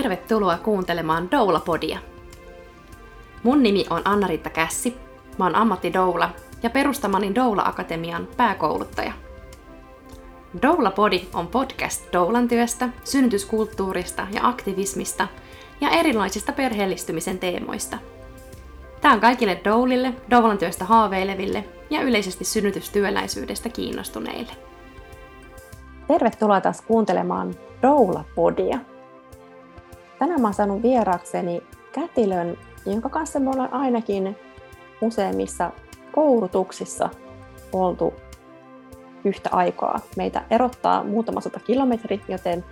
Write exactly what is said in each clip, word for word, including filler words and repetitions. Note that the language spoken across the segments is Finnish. Tervetuloa kuuntelemaan Doulapodia. Mun nimi on Anna-Riitta Kässi, mä oon ammattidoula ja perustamani Doula Akatemian pääkouluttaja. Doulapodi on podcast doulan työstä, synnytyskulttuurista ja aktivismista ja erilaisista perheellistymisen teemoista. Tää on kaikille doulille, doulan työstä haaveileville ja yleisesti synnytystyöläisyydestä kiinnostuneille. Tervetuloa taas kuuntelemaan Doulapodia. Tänään mä oon saanut vieraakseni kätilön, jonka kanssa me ollaan ainakin useimmissa koulutuksissa oltu yhtä aikaa. Meitä erottaa muutama sata kilometri, joten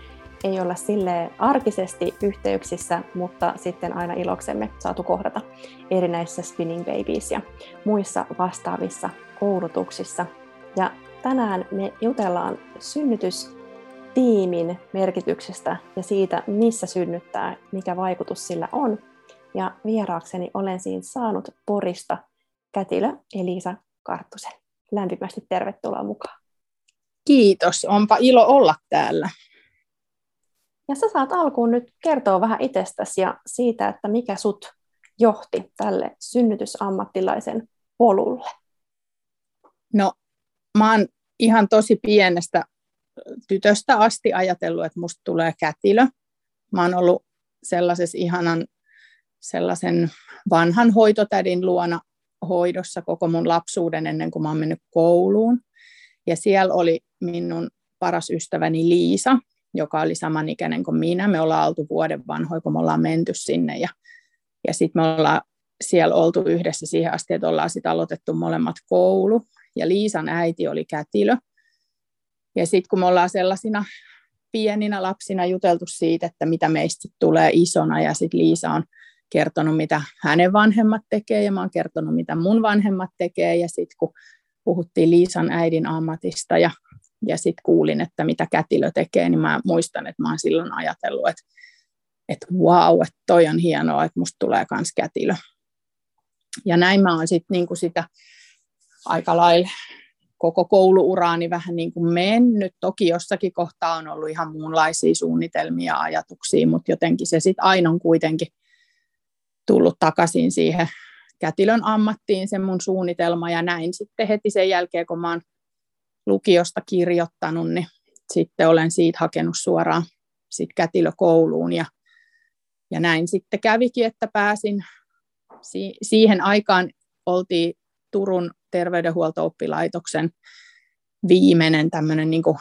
ei olla silleen arkisesti yhteyksissä, mutta sitten aina iloksemme saatu kohdata erinäisissä Spinning Babies ja muissa vastaavissa koulutuksissa. Ja tänään me jutellaan synnytys tiimin merkityksestä ja siitä, missä synnyttää, mikä vaikutus sillä on. Ja vieraakseni olen siis saanut Porista kätilö Eliisa Karttusen. Lämpimästi tervetuloa mukaan. Kiitos, onpa ilo olla täällä. Ja sä saat alkuun nyt kertoa vähän itsestäsi ja siitä, että mikä sut johti tälle synnytysammattilaisen polulle. No, mä oon ihan tosi pienestä tytöstä asti ajatellut, että musta tulee kätilö. Mä oon ollut sellaisen ihanan sellaisen vanhan hoitotädin luona hoidossa koko mun lapsuuden ennen kuin mä oon mennyt kouluun. Ja siellä oli minun paras ystäväni Liisa, joka oli samanikäinen kuin minä. Me ollaan oltu vuoden vanhoja, kun me ollaan menty sinne. Ja, ja sitten me ollaan siellä oltu yhdessä siihen asti, että ollaan sitten aloitettu molemmat koulu. Ja Liisan äiti oli kätilö. Ja sitten kun me ollaan sellaisina pieninä lapsina juteltu siitä, että mitä meistä tulee isona, ja sitten Liisa on kertonut, mitä hänen vanhemmat tekee, ja mä oon kertonut, mitä mun vanhemmat tekee, ja sitten kun puhuttiin Liisan äidin ammatista, ja, ja sitten kuulin, että mitä kätilö tekee, niin mä muistan, että mä oon silloin ajatellut, että et wow, että toi on hienoa, että musta tulee kans kätilö. Ja näin mä oon sitten niinku sitä aika lailla koko kouluuraani vähän niin kuin mennyt. Toki jossakin kohtaa on ollut ihan muunlaisia suunnitelmia ja ajatuksia, mutta jotenkin se sitten aina on kuitenkin tullut takaisin siihen kätilön ammattiin, se mun suunnitelma. Ja näin sitten heti sen jälkeen, kun mä oon lukiosta kirjoittanut, niin sitten olen siitä hakenut suoraan sit kätilökouluun. Ja, ja näin sitten kävikin, että pääsin si- siihen aikaan oltiin Turun terveydenhuolto-oppilaitoksen viimeinen tämmöinen niin kuin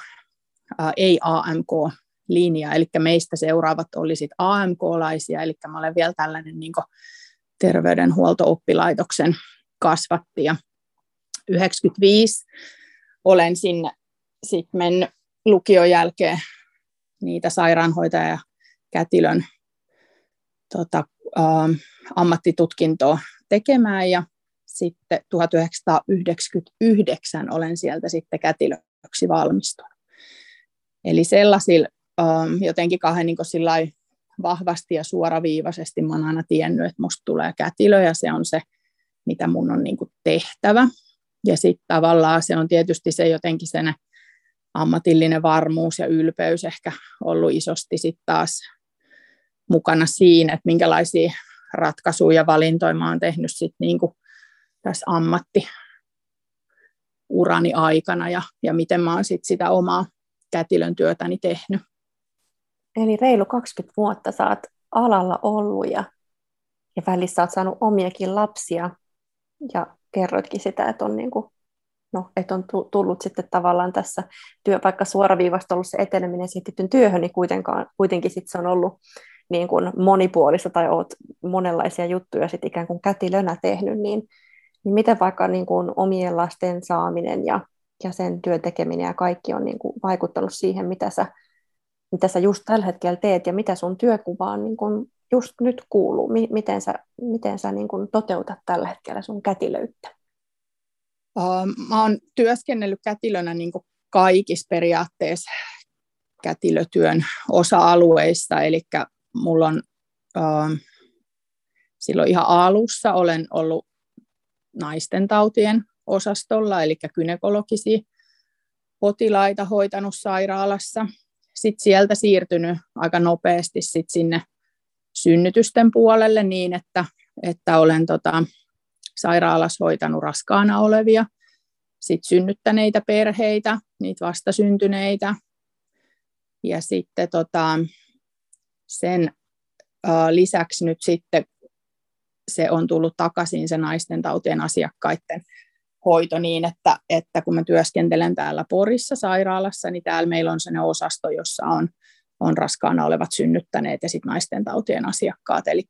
ei A M K-linja, eli meistä seuraavat oli sit A M K-laisia, eli mä olen vielä tällainen niin kuin terveydenhuolto-oppilaitoksen kasvatti, ja yhdeksänkymmentäviisi olen sinne sitten mennyt lukion jälkeen niitä sairaanhoitaja- ja kätilön tota, ähm, ammattitutkintoa tekemään, ja sitten tuhatyhdeksänsataayhdeksänkymmentäyhdeksän olen sieltä sitten kätilöksi valmistunut. Eli sellaisilla jotenkin kahden niin kuin vahvasti ja suoraviivaisesti mä oon aina tiennyt, että musta tulee kätilö ja se on se, mitä mun on niin kuin tehtävä. Ja sitten tavallaan se on tietysti se jotenkin sen ammatillinen varmuus ja ylpeys ehkä ollut isosti sitten taas mukana siinä, että minkälaisia ratkaisuja ja valintoja mä oon tehnyt sitten niin kuin tässä ammattiurani aikana ja, ja miten mä oon sit sitä omaa kätilön työtäni tehnyt. Eli reilu kaksikymmentä vuotta sä oot alalla ollut ja, ja välissä oot saanut omiakin lapsia ja kerroitkin sitä, että on, niinku, no, että on tullut sitten tavallaan tässä työ, vaikka suoraviivasta ollut se eteneminen sitten työhön, niin kuitenkaan, kuitenkin sit se on ollut niin kuin monipuolista tai oot monenlaisia juttuja sit ikään kuin kätilönä tehnyt, niin niin miten vaikka niin kuin omien lasten saaminen ja, ja sen työn tekeminen ja kaikki on niin kuin vaikuttanut siihen, mitä sä, mitä sä just tällä hetkellä teet ja mitä sun työkuvaan niin kuin just nyt kuuluu? Miten sä, miten sä niin kuin toteutat tällä hetkellä sun kätilöyttä? Mä oon työskennellyt kätilönä niin kuin kaikissa periaatteessa kätilötyön osa-alueissa, eli mulla on äh, silloin ihan alussa olen ollut naisten tautien osastolla, eli gynekologisia potilaita hoitanut sairaalassa. sit sieltä siirtynyt aika nopeasti sit sinne synnytysten puolelle niin, että, että olen tota, sairaalassa hoitanut raskaana olevia, sit synnyttäneitä perheitä, niitä vastasyntyneitä. Ja sitten tota, sen ä, lisäksi nyt sitten se on tullut takaisin se naisten tautien asiakkaiden hoito niin, että, että kun mä työskentelen täällä Porissa sairaalassa, niin täällä meillä on sellainen osasto, jossa on, on raskaana olevat synnyttäneet ja sitten naisten tautien asiakkaat. Eli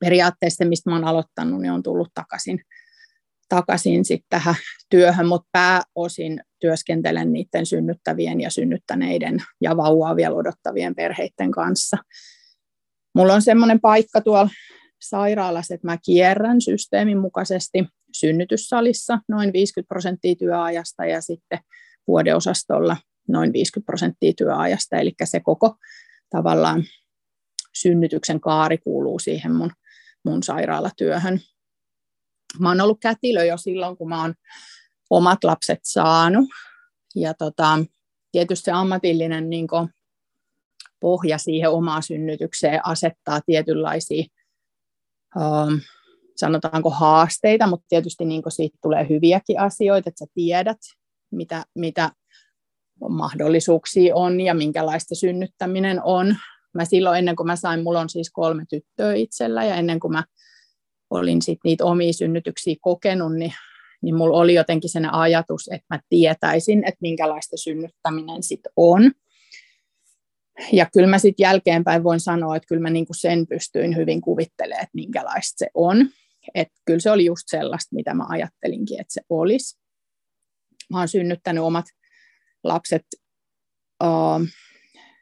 periaatteessa mistä mä oon aloittanut, niin on tullut takaisin, takaisin sit tähän työhön, mutta pääosin työskentelen niiden synnyttävien ja synnyttäneiden ja vauvaa vielä odottavien perheiden kanssa. Mulla on semmoinen paikka tuolla sairaalassa, että mä kierrän systeemin mukaisesti synnytyssalissa noin viisikymmentä prosenttia työajasta ja sitten vuodeosastolla noin viisikymmentä prosenttia työajasta. Eli se koko tavallaan synnytyksen kaari kuuluu siihen mun, mun sairaalatyöhön. Mä oon ollut kätilö jo silloin, kun mä oon omat lapset saanut. Ja tota, tietysti se ammatillinen niin kun pohja siihen omaan synnytykseen asettaa tietynlaisia um, sanotaanko haasteita, mutta tietysti niin kun siitä tulee hyviäkin asioita, että sä tiedät, mitä, mitä mahdollisuuksia on ja minkälaista synnyttäminen on. Mä silloin ennen kuin mä sain, mulla on siis kolme tyttöä itsellä ja ennen kuin mä olin sit niitä omia synnytyksiä kokenut, niin, niin mulla oli jotenkin sen ajatus, että mä tietäisin, että minkälaista synnyttäminen sit on. Ja kyllä mä sitten jälkeenpäin voin sanoa, että kyllä mä niinku sen pystyin hyvin kuvittelemaan, että minkälaista se on. Että kyllä se oli just sellaista, mitä mä ajattelinkin, että se olisi. Mä oon synnyttänyt omat lapset äh,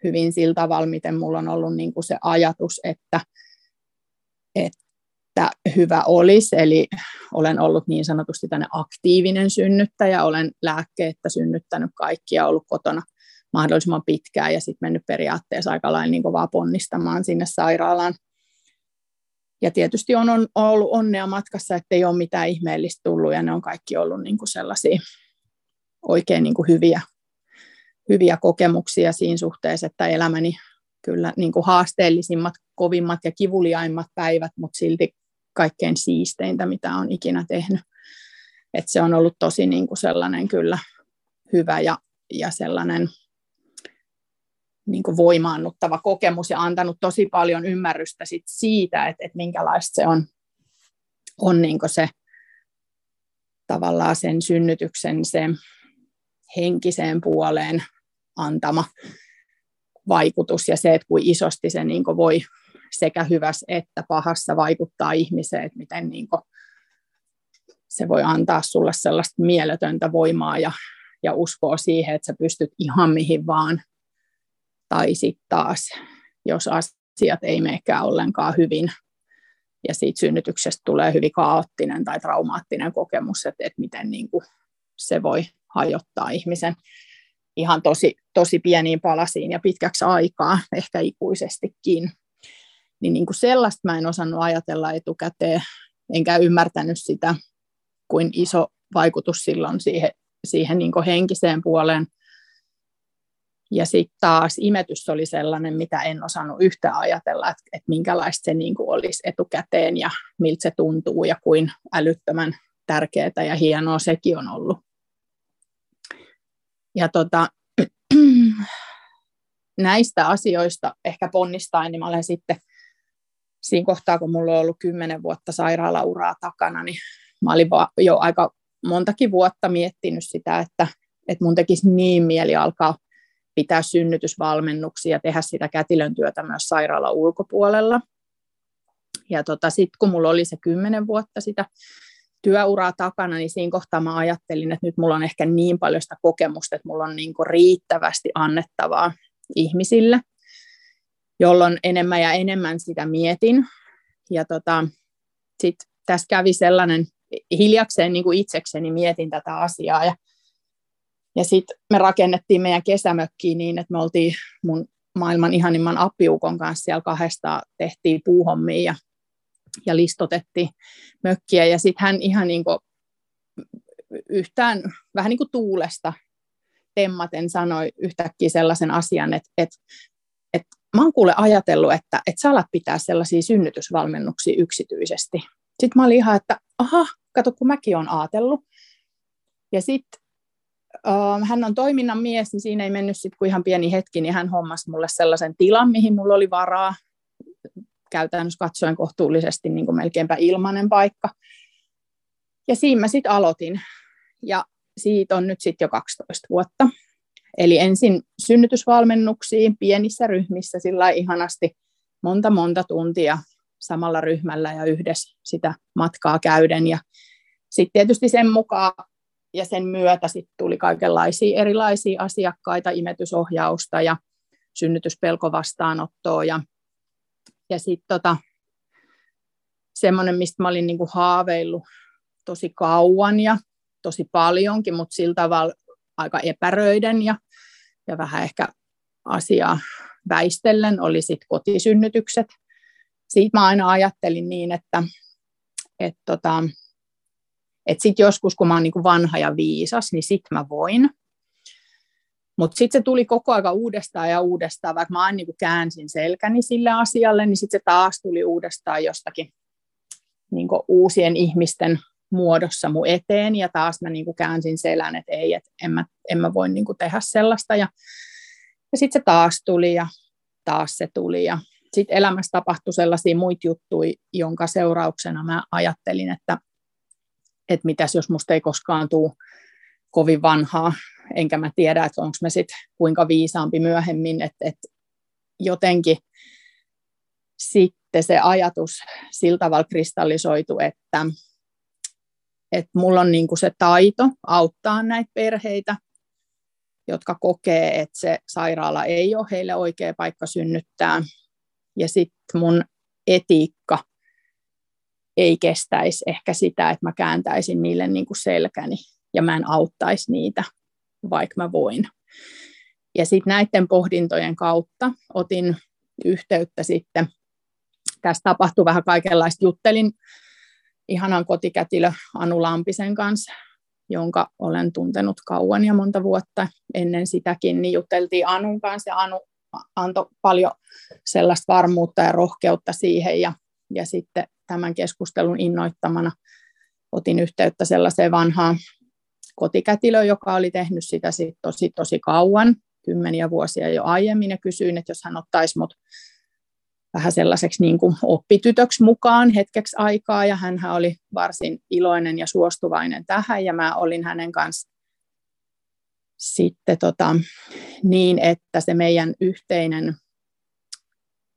hyvin sillä tavalla, miten mulla on ollut niinku se ajatus, että, että hyvä olisi. Eli olen ollut niin sanotusti tänne aktiivinen synnyttäjä, olen lääkkeettä synnyttänyt kaikkia, ollut kotona mahdollisimman pitkään ja sitten mennyt periaatteessa aika lailla niin vaan ponnistamaan sinne sairaalaan. Ja tietysti on, on ollut onnea matkassa, ettei ole mitään ihmeellistä tullut ja ne on kaikki ollut niin kuin sellaisia oikein niin kuin hyviä, hyviä kokemuksia siinä suhteessa, että elämäni kyllä niin kuin haasteellisimmat, kovimmat ja kivuliaimmat päivät, mutta silti kaikkein siisteintä, mitä olen ikinä tehnyt. Et se on ollut tosi niin kuin sellainen kyllä hyvä ja, ja sellainen niin kuin voimaannuttava kokemus ja antanut tosi paljon ymmärrystä sit siitä, että, että minkälaista se on, on niin kuin se tavallaan sen synnytyksen se henkiseen puoleen antama vaikutus ja se, että kuin isosti se niin kuin voi sekä hyvässä että pahassa vaikuttaa ihmiseen, että miten niin kuin se voi antaa sulle sellaista mieletöntä voimaa ja, ja uskoa siihen, että sä pystyt ihan mihin vaan. Tai sitten taas, jos asiat ei menekään ollenkaan hyvin ja siitä synnytyksestä tulee hyvin kaoottinen tai traumaattinen kokemus, että, että miten niin kuin se voi hajottaa ihmisen ihan tosi, tosi pieniin palasiin ja pitkäksi aikaa, ehkä ikuisestikin. Niin, niin kuin sellaista mä en osannut ajatella etukäteen, enkä ymmärtänyt sitä, kuin iso vaikutus silloin siihen, siihen niin kuin henkiseen puoleen. Ja sitten taas imetys oli sellainen, mitä en osannut yhtään ajatella, että, että minkälaista se niin kuin olisi etukäteen ja miltä se tuntuu ja kuin älyttömän tärkeää ja hienoa sekin on ollut. Ja tota, näistä asioista ehkä ponnistaen, niin mä olen sitten siinä kohtaa, kun mulla on ollut kymmenen vuotta sairaalauraa takana, niin mä olin jo aika montakin vuotta miettinyt sitä, että, että mun tekisi niin mieli alkaa pitää synnytysvalmennuksia ja tehdä sitä kätilön työtä myös sairaalan ulkopuolella. Ja tota, sitten kun mulla oli se kymmenen vuotta sitä työuraa takana, niin siinä kohtaa mä ajattelin, että nyt mulla on ehkä niin paljon sitä kokemusta, että mulla on niinku riittävästi annettavaa ihmisille, jolloin enemmän ja enemmän sitä mietin. Ja tota, sitten tässä kävi sellainen, hiljakseen niinku itsekseni mietin tätä asiaa ja Ja sitten me rakennettiin meidän kesämökkiä niin, että me oltiin mun maailman ihanimman appiukon kanssa siellä kahdesta tehtiin puuhommia ja, ja listotettiin mökkiä. Ja sitten hän ihan niin kuin yhtään, vähän niin kuin tuulesta temmaten sanoi yhtäkkiä sellaisen asian, että, että, että mä oon kuule ajatellut, että, että sä alat pitää sellaisia synnytysvalmennuksia yksityisesti. Sitten mä olin ihan, että aha, kato kun mäkin oon ajatellut. Ja sitten äh, hän on toiminnan mies, niin siinä ei mennyt sitten kuin ihan pieni hetki, niin hän hommasi mulle sellaisen tilan, mihin mulla oli varaa. Käytännössä katsoen kohtuullisesti niin kuin melkeinpä ilmainen paikka. Ja siinä mä sitten aloitin. Ja siitä on nyt sitten jo kaksitoista vuotta. Eli ensin synnytysvalmennuksiin pienissä ryhmissä sillä ihanasti monta monta tuntia samalla ryhmällä ja yhdessä sitä matkaa käyden. Ja sitten tietysti sen mukaan ja sen myötä sitten tuli kaikenlaisia erilaisia asiakkaita, imetysohjausta ja synnytyspelkovastaanottoa ja Ja sitten tota, semmoinen, mistä mä olin niinku haaveillut tosi kauan ja tosi paljonkin, mutta sillä tavalla aika epäröiden ja, ja vähän ehkä asiaa väistellen, oli sitten kotisynnytykset. Siitä mä aina ajattelin niin, että et tota, et sitten joskus, kun mä oon niinku vanha ja viisas, niin sitten mä voin. Mutta sitten se tuli koko ajan uudestaan ja uudestaan, vaikka mä aina niin käänsin selkäni sille asialle, niin sitten se taas tuli uudestaan jostakin niin uusien ihmisten muodossa mun eteen, ja taas mä niin käänsin selän, että ei, et en, mä, en mä voi niin tehdä sellaista. Ja, ja sitten se taas tuli, ja taas se tuli, ja sitten elämässä tapahtui sellaisia muita juttuja, jonka seurauksena mä ajattelin, että, että mitäs jos musta ei koskaan tule kovin vanhaa, enkä mä tiedä, että onko mä sitten kuinka viisaampi myöhemmin, että et jotenkin sitten se ajatus sillä tavalla kristallisoitu, että et mulla on niinku se taito auttaa näitä perheitä, jotka kokee, että se sairaala ei ole heille oikea paikka synnyttää, ja sitten mun etiikka ei kestäisi ehkä sitä, että mä kääntäisin niille niinku selkäni, ja mä en auttaisi niitä, vaikka mä voin. Ja sitten näiden pohdintojen kautta otin yhteyttä sitten. Tässä tapahtui vähän kaikenlaista. Juttelin ihanan kotikätilö Anu Lampisen kanssa, jonka olen tuntenut kauan ja monta vuotta ennen sitäkin. Niin juteltiin Anun kanssa ja Anu antoi paljon sellaista varmuutta ja rohkeutta siihen. Ja, ja sitten tämän keskustelun innoittamana otin yhteyttä sellaiseen vanhaan kotikätilö, joka oli tehnyt sitä sit tosi, tosi kauan, kymmeniä vuosia jo aiemmin, ja kysyin, että jos hän ottaisi mut vähän sellaiseksi niin kuin oppitytöksi mukaan hetkeksi aikaa, ja hänhän oli varsin iloinen ja suostuvainen tähän, ja mä olin hänen kanssa sitten tota, niin, että se meidän yhteinen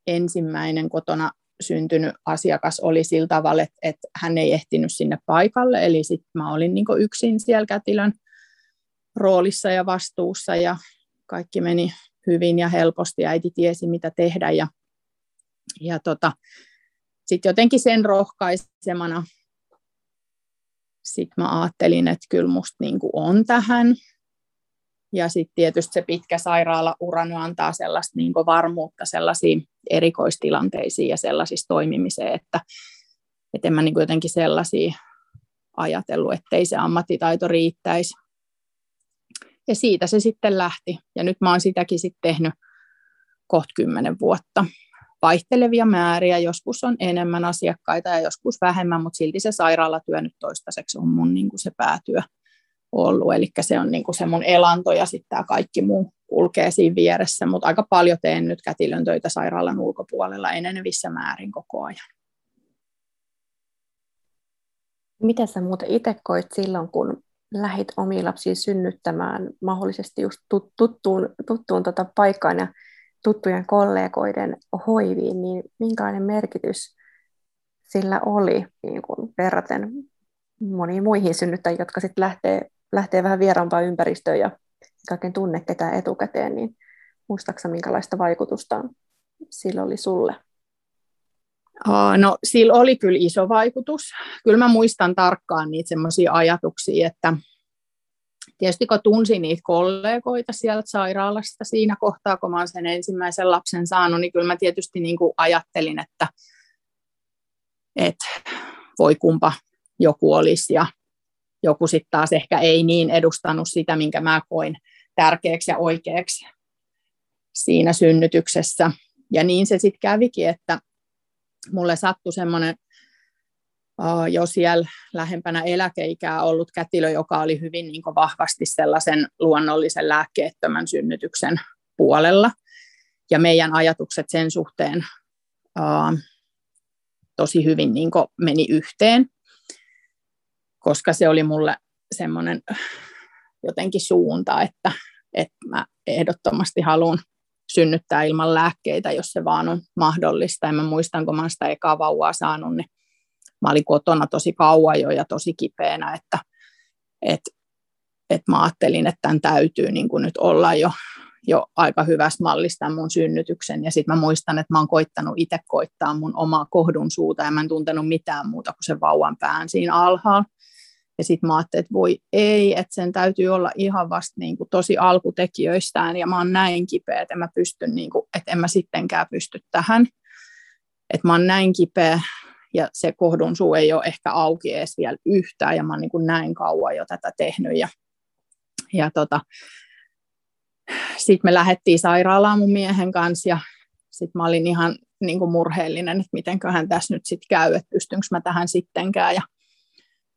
ensimmäinen kotona syntynyt asiakas oli sillä tavalla, että, että hän ei ehtinyt sinne paikalle, eli sitten mä olin niin kuin yksin siellä kätilön roolissa ja vastuussa, ja kaikki meni hyvin ja helposti, ja äiti tiesi mitä tehdä, ja, ja tota, sitten jotenkin sen rohkaisemana sitten mä ajattelin, että kyllä musta niin kuin on tähän, ja sitten tietysti se pitkä sairaalaura nyt antaa sellaista niin kuin varmuutta sellaisiin erikoistilanteisiin ja sellaisissa toimimiseen, että, että en mä niin kuin jotenkin sellaisia ajatellut, ettei se ammattitaito riittäisi. Ja siitä se sitten lähti. Ja nyt mä oon sitäkin sitten tehnyt kohta kymmenen vuotta. Vaihtelevia määriä, joskus on enemmän asiakkaita ja joskus vähemmän, mutta silti se sairaalatyö nyt toistaiseksi on mun niin kuin se päätyö ollut. Eli se on niin kuin se mun elanto, ja sitten tämä kaikki muu kulkee siinä vieressä, mutta aika paljon teen nyt kätilön töitä sairaalan ulkopuolella enenevissä määrin koko ajan. Miten sä muuten itse koit silloin, kun lähdit omia lapsia synnyttämään mahdollisesti just tuttuun, tuttuun tota paikkaan ja tuttujen kollegoiden hoiviin, niin minkälainen merkitys sillä oli niin kun verraten moniin muihin synnyttäjiin, jotka sitten lähtee, lähtee vähän vieraampaan ympäristöön ja kaiken tunne ketään etukäteen, niin muistaaksä minkälaista vaikutusta sillä oli sulle? No sillä oli kyllä iso vaikutus. Kyllä mä muistan tarkkaan niitä semmoisia ajatuksia, että tietysti kun tunsin niitä kollegoita sieltä sairaalasta siinä kohtaa, kun mä oon sen ensimmäisen lapsen saanut, niin kyllä mä tietysti niin kuin ajattelin, että, että voi kumpa joku olisi ja joku sitten taas ehkä ei niin edustanut sitä, minkä mä koin tärkeäksi ja oikeaksi siinä synnytyksessä. Ja niin se sitten kävikin, että mulle sattui semmoinen jo siellä lähempänä eläkeikää ollut kätilö, joka oli hyvin niin kuin vahvasti sellaisen luonnollisen lääkkeettömän synnytyksen puolella. Ja meidän ajatukset sen suhteen uh, tosi hyvin niin kuin meni yhteen, koska se oli mulle semmoinen jotenkin suunta, että, että mä ehdottomasti haluan synnyttää ilman lääkkeitä, jos se vaan on mahdollista. En mä muistan, kun mä sitä ekaa vauvaa saanut, niin mä olin kotona tosi kauan jo ja tosi kipeänä, että et, et mä ajattelin, että tämän täytyy niin kuin nyt olla jo, jo aika hyvässä mallissa mun synnytyksen. Ja sitten mä muistan, että mä oon koittanut itse koittaa mun omaa kohdun suuta ja mä en tuntenut mitään muuta kuin sen vauvan pään siinä alhaalla. Ja sitten mä ajattelin, että voi ei, että sen täytyy olla ihan vasta niin kuin tosi alkutekijöistään ja mä oon näin kipeä, että en mä, pystyn niin kuin, että en mä sittenkään pysty tähän. Että mä oon näin kipeä ja se kohdun suu ei ole ehkä auki edes vielä yhtään ja mä oon niin kuin näin kauan jo tätä tehnyt. Ja, ja tota, sitten me lähdettiin sairaalaan mun miehen kanssa ja sitten mä olin ihan niin kuin murheellinen, että mitenköhän tässä nyt sitten käy, että pystynkö mä tähän sittenkään ja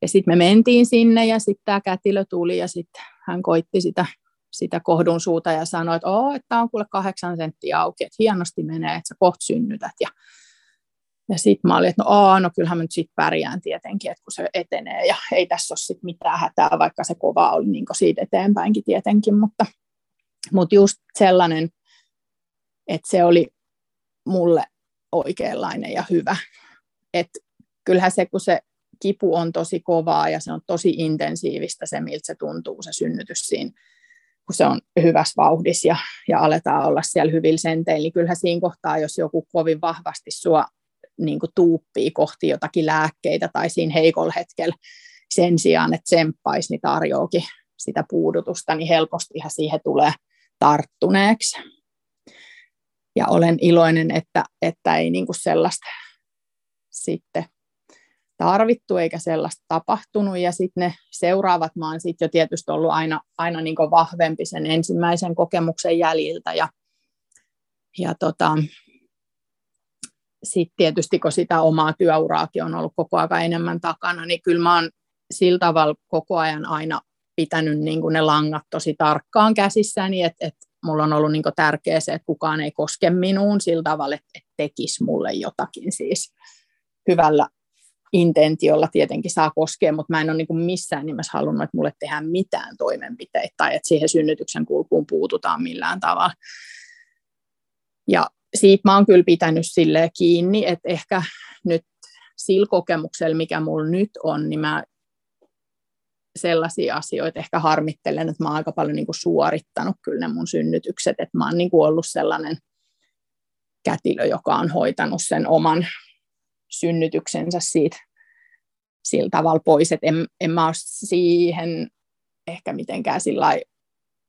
Ja sitten me mentiin sinne ja sitten tämä kätilö tuli ja sitten hän koitti sitä, sitä kohdun suuta ja sanoi, että oo, että on kuule kahdeksan senttiä auki, että hienosti menee, että sä kohta synnytät. Ja, ja sitten mä olin, että no, aa, no kyllähän mä nyt sitten pärjään tietenkin, että kun se etenee ja ei tässä ole sitten mitään hätää, vaikka se kova oli niin kuin siitä eteenpäinkin tietenkin. Mutta, mutta just sellainen, että se oli mulle oikeanlainen ja hyvä. Että kyllähän se, kun se kipu on tosi kovaa ja se on tosi intensiivistä se, miltä se tuntuu se synnytys siinä, kun se on hyvässä vauhdissa ja, ja aletaan olla siellä hyvillä senteillä. Niin kyllähän siinä kohtaa, jos joku kovin vahvasti sua niin kuin tuuppii kohti jotakin lääkkeitä tai siinä heikolla hetkellä sen sijaan, että tsemppaisi, niin tarjoakin sitä puudutusta, niin helpostihan siihen tulee tarttuneeksi. Ja olen iloinen, että, että ei niin kuin sellaista sitten tarvittu eikä sellaista tapahtunut ja sitten ne seuraavat mä oon sitten jo tietysti ollut aina, aina niin kuin vahvempi sen ensimmäisen kokemuksen jäljiltä ja, ja tota, sitten tietysti kun sitä omaa työuraakin on ollut koko ajan enemmän takana, niin kyllä mä oon sillä tavalla koko ajan aina pitänyt niin kuin ne langat tosi tarkkaan käsissäni, että et mulla on ollut niin kuin tärkeä se, että kukaan ei koske minuun sillä tavalla, että et tekisi mulle jotakin siis hyvällä intentiolla tietenkin saa koskea, mutta mä en ole niin kuin missään nimessä halunnut, että mulle tehdään mitään toimenpiteitä tai että siihen synnytyksen kulkuun puututaan millään tavalla. Ja siitä mä oon kyllä pitänyt silleen kiinni, että ehkä nyt sillä kokemuksella, mikä mulla nyt on, niin mä sellaisia asioita ehkä harmittelen, että mä oon aika paljon niin kuin suorittanut kyllä ne mun synnytykset, että mä oon niin kuin ollut sellainen kätilö, joka on hoitanut sen oman synnytyksensä siitä sillä tavalla pois, että en, en mä ole siihen ehkä mitenkään sillai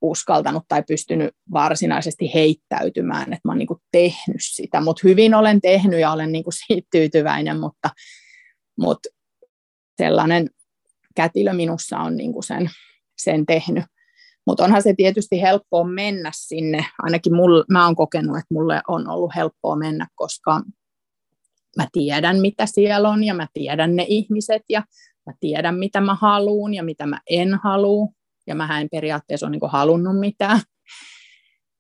uskaltanut tai pystynyt varsinaisesti heittäytymään, että mä oon niin kuin tehnyt sitä, mutta hyvin olen tehnyt ja olen niin kuin siitä tyytyväinen, mutta, mutta sellainen kätilö minussa on niin kuin sen, sen tehnyt. Mutta onhan se tietysti helppoa mennä sinne, ainakin mul, mä oon kokenut, että mulle on ollut helppoa mennä, koska mä tiedän, mitä siellä on ja mä tiedän ne ihmiset ja mä tiedän, mitä mä haluun ja mitä mä en halua. Ja mä en periaatteessa ole niin kuin halunnut mitään.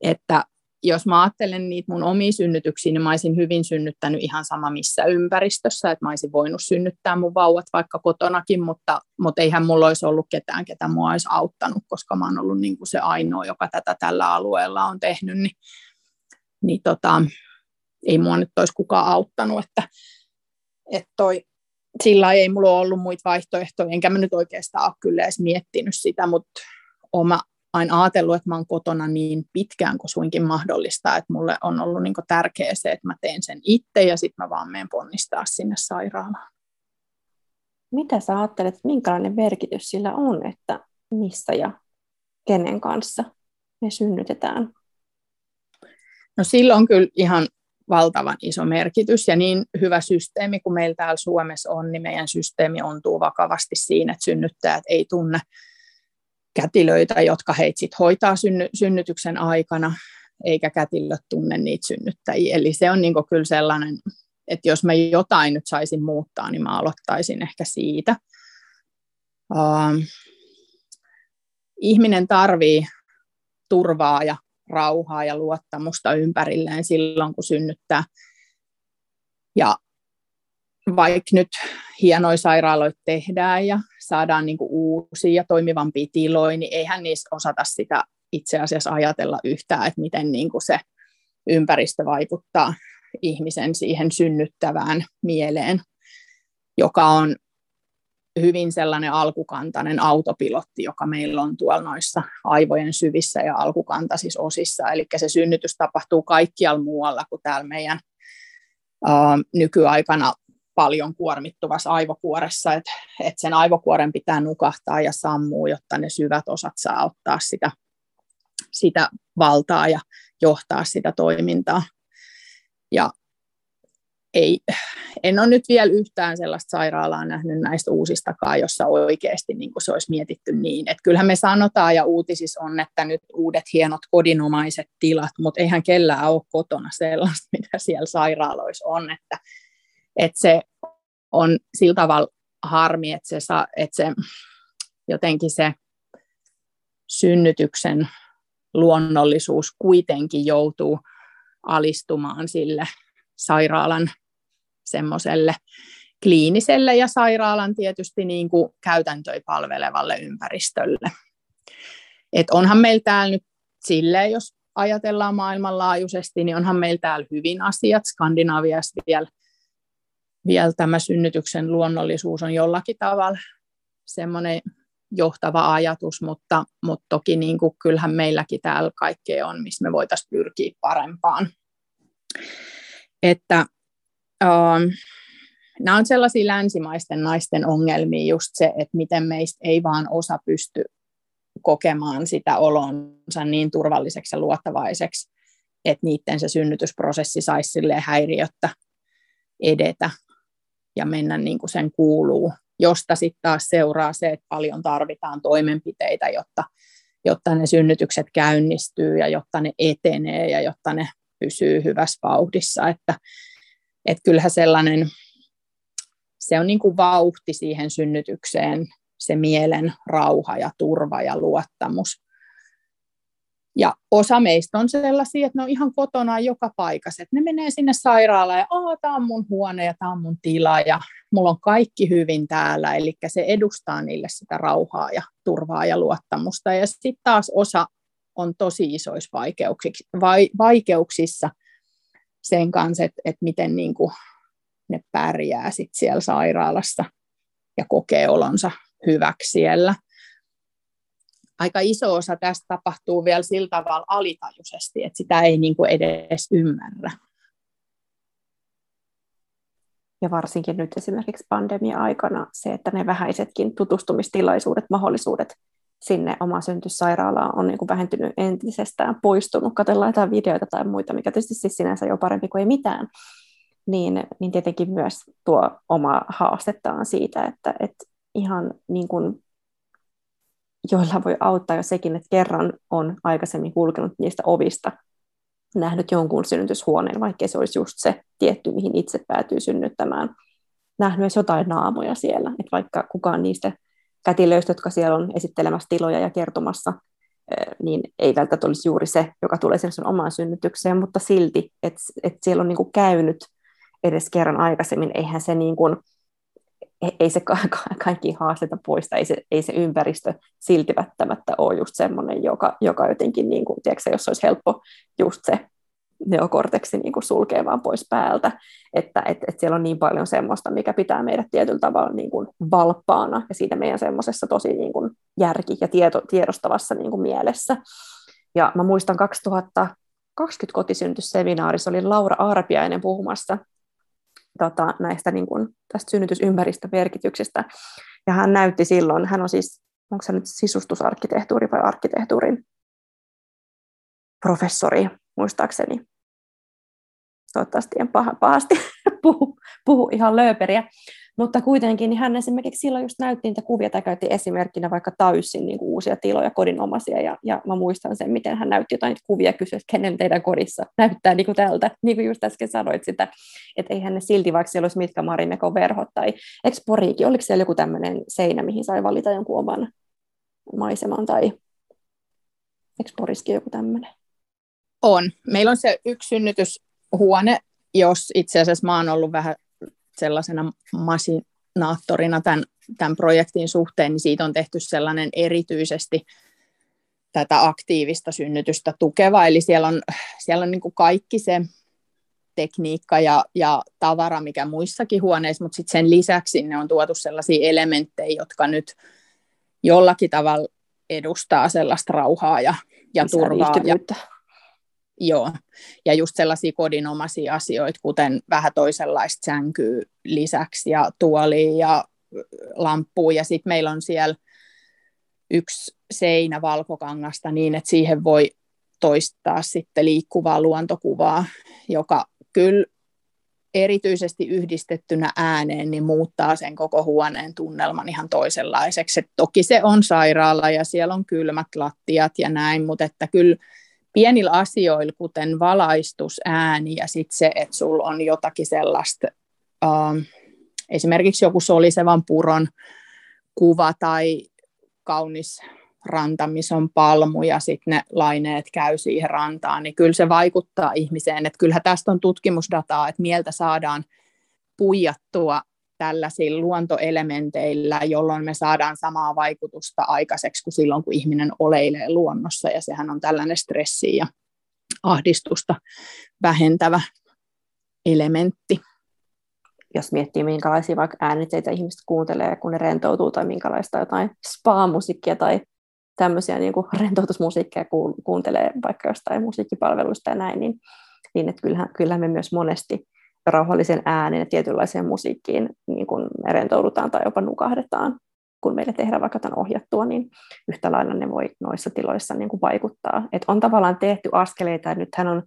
Että jos mä ajattelen niitä mun omia synnytyksiä, niin mä olisin hyvin synnyttänyt ihan sama missä ympäristössä. Että mä olisin voinut synnyttää mun vauvat vaikka kotonakin, mutta, mutta eihän mulla olisi ollut ketään, ketä mua olisi auttanut, koska mä oon ollut niin kuin se ainoa, joka tätä tällä alueella on tehnyt. Niin, niin tota... Ei mua nyt olisi kukaan auttanut, että, että toi, sillä ei mulla ole ollut muita vaihtoehtoja, enkä mä nyt oikeastaan ole kyllä edes miettinyt sitä, mutta olen mä aina ajatellut, että mä oon kotona niin pitkään kuin suinkin mahdollista, että mulle on ollut niin kuin tärkeää se, että mä teen sen itse ja sitten mä vaan menen ponnistaa sinne sairaalaan. Mitä sä ajattelet, minkälainen merkitys sillä on, että missä ja kenen kanssa me synnytetään? No sillä on kyllä ihan valtavan iso merkitys ja niin hyvä systeemi kuin meillä täällä Suomessa on, niin meidän systeemi ontuu vakavasti siinä, että synnyttäjät ei tunne kätilöitä, jotka heitä sit hoitaa synny- synnytyksen aikana, eikä kätilöt tunne niitä synnyttäjiä. Eli se on niinku kyllä sellainen, että jos mä jotain nyt saisin muuttaa, niin mä aloittaisin ehkä siitä. Uh, ihminen tarvii turvaa ja rauhaa ja luottamusta ympärilleen silloin, kun synnyttää. Ja vaikka nyt hienoja sairaaloita tehdään ja saadaan niinku uusia ja toimivampia tiloja, niin eihän niissä osata sitä itse asiassa ajatella yhtään, että miten niinku se ympäristö vaikuttaa ihmisen siihen synnyttävään mieleen, joka on hyvin sellainen alkukantainen autopilotti, joka meillä on tuolla noissa aivojen syvissä ja alkukantaisissa osissa. Eli se synnytys tapahtuu kaikkialla muualla kuin täällä meidän ö, nykyaikana paljon kuormittuvassa aivokuoressa. Et, et sen aivokuoren pitää nukahtaa ja sammua, jotta ne syvät osat saa ottaa sitä, sitä valtaa ja johtaa sitä toimintaa. Ja ei, en ole nyt vielä yhtään sellaista sairaalaa nähnyt näistä uusistakaan, jossa oikeasti niin kuin se olisi mietitty niin. Että kyllähän me sanotaan ja uutisissa on, että nyt uudet hienot kodinomaiset tilat, mutta eihän kellään ole kotona sellaista, mitä siellä sairaaloissa on. Että, että se on sillä tavalla harmi, että se, saa, että se jotenkin se synnytyksen luonnollisuus kuitenkin joutuu alistumaan sille sairaalan semmoiselle kliiniselle ja sairaalan tietysti niin kuin käytäntöä palvelevalle ympäristölle. Et onhan meillä täällä nyt silleen, jos ajatellaan maailmanlaajuisesti, niin onhan meillä täällä hyvin asiat. Skandinaaviassa vielä, vielä tämä synnytyksen luonnollisuus on jollakin tavalla semmoinen johtava ajatus, mutta, mutta toki niin kuin kyllähän meilläkin täällä kaikkea on, missä me voitaisiin pyrkiä parempaan. Että um, nämä on sellaisia länsimaisten naisten ongelmia just se, että miten meistä ei vaan osa pysty kokemaan sitä olonsa niin turvalliseksi ja luottavaiseksi, että niiden se synnytysprosessi saisi silleen häiriöttä edetä ja mennä niin kuin sen kuuluu, josta sitten taas seuraa se, että paljon tarvitaan toimenpiteitä, jotta, jotta ne synnytykset käynnistyy ja jotta ne etenee ja jotta ne pysyy hyvässä vauhdissa, että, että kyllähän sellainen, se on niin kuin vauhti siihen synnytykseen, se mielen rauha ja turva ja luottamus. Ja osa meistä on sellaisia, että ne on ihan kotona joka paikassa, että ne menee sinne sairaalaan ja aah, tämä on mun huone ja tämä on mun tila ja mulla on kaikki hyvin täällä, eli se edustaa niille sitä rauhaa ja turvaa ja luottamusta ja sitten taas osa on tosi isoissa vaikeuksissa sen kanssa, että, että miten niin kuin ne pärjää sit siellä sairaalassa ja kokee olonsa hyväksi siellä. Aika iso osa tästä tapahtuu vielä sillä tavalla alitajuisesti, että sitä ei niin kuin edes ymmärrä. Ja varsinkin nyt esimerkiksi pandemia-aikana se, että ne vähäisetkin tutustumistilaisuudet, mahdollisuudet sinne oma syntyssairaalaan on niin kuin vähentynyt entisestään, poistunut, katsellaan jotain videoita tai muita, mikä tietysti siis sinänsä on parempi kuin ei mitään, niin, niin tietenkin myös tuo oma haastettaan siitä, että et ihan niin kuin joilla voi auttaa jo sekin, että kerran on aikaisemmin kulkenut niistä ovista, nähnyt jonkun synnytyshuoneen, vaikkei se olisi just se tietty, mihin itse päätyy synnyttämään, nähnyt myös jotain naamoja siellä, että vaikka kukaan niistä kätilöistä, jotka siellä on esittelemässä tiloja ja kertomassa, niin ei välttämättä olisi juuri se, joka tulee sen omaan synnytykseen, mutta silti, että et siellä on niinku käynyt edes kerran aikaisemmin, eihän se niinku, ei se kaikki haasteta poista, ei se, ei se ympäristö silti välttämättä ole just semmoinen, joka, joka jotenkin, niinku, tiedätkö, jos olisi helppo just se neokorteksi niinku sulkee vaan pois päältä, että et, et siellä on niin paljon semmoista, mikä pitää meidät tietyllä tavalla niinku valppaana ja siitä meidän semmoisessa tosi niinku järki- ja tieto, tiedostavassa niinku mielessä. Ja mä muistan kaksituhattakaksikymmentä kotisyntyseminaarissa oli Laura Arpiainen puhumassa tota, näistä niinku, tästä synnytysympäristömerkityksistä. Ja hän näytti silloin, hän on siis, onko se nyt sisustusarkkitehtuuri vai arkkitehtuurin professori, muistaakseni, toivottavasti en paha, pahasti puhu, puhu ihan lööperiä, Mutta kuitenkin niin hän esimerkiksi silloin just näytti niitä kuvia tai käytti esimerkkinä vaikka täysin niin kuin uusia tiloja, kodinomaisia. Ja, ja mä muistan sen, miten hän näytti jotain kuvia ja kysyi, että kenen teidän kodissa näyttää niin kuin tältä. Niin kuin just äsken sanoit sitä, että eihän ne silti, vaikka siellä olisi mitkä Marimekon verhot tai Exporiikin, oliko siellä joku tämmöinen seinä, mihin sai valita jonkun oman maiseman tai Exporiskin joku tämmöinen? On. Meillä on se yksi synnytyshuone, jos itse asiassa mä oon ollut vähän sellaisena masinaattorina tämän, tämän projektin suhteen, niin siitä on tehty sellainen erityisesti tätä aktiivista synnytystä tukeva. Eli siellä on, siellä on niin kuin kaikki se tekniikka ja, ja tavara, mikä muissakin huoneissa, mutta sitten sen lisäksi ne on tuotu sellaisia elementtejä, jotka nyt jollakin tavalla edustaa sellaista rauhaa ja, ja turvaa. Joo, ja just sellaisia kodinomaisia asioita, kuten vähän toisenlaista sänkyä lisäksi ja tuolia ja lamppua. Ja sitten meillä on siellä yksi seinä valkokangasta niin, että siihen voi toistaa sitten liikkuvaa luontokuvaa, joka kyllä erityisesti yhdistettynä ääneen niin muuttaa sen koko huoneen tunnelman ihan toisenlaiseksi. Et toki se on sairaala ja siellä on kylmät lattiat ja näin, mutta että kyllä pienillä asioilla, kuten valaistus, ääni ja sitten se, että sulla on jotakin sellaista, ähm, esimerkiksi joku solisevan puron kuva tai kaunis ranta, missä on palmu ja sitten ne laineet käy siihen rantaan, niin kyllä se vaikuttaa ihmiseen. Että kyllähän tästä on tutkimusdataa, että mieltä saadaan puijattua tällaisilla luontoelementeillä, jolloin me saadaan samaa vaikutusta aikaiseksi kuin silloin, kun ihminen oleilee luonnossa, ja sehän on tällainen stressiä ja ahdistusta vähentävä elementti. Jos miettii, minkälaisia vaikka ääniteitä ihmiset kuuntelee, kun ne rentoutuu, tai minkälaista jotain spa-musiikkia tai tämmöisiä niin kuin rentoutusmusiikkia kuuntelee vaikka jostain musiikkipalveluista ja näin, niin, niin että kyllähän, kyllähän me myös monesti rauhallisen äänen ja tietynlaiseen musiikkiin niin kun me rentoudutaan tai jopa nukahdetaan, kun meille tehdään vaikka tämän ohjattua, niin yhtä lailla ne voi noissa tiloissa niin kun vaikuttaa. Et on tavallaan tehty askeleita, ja nythän on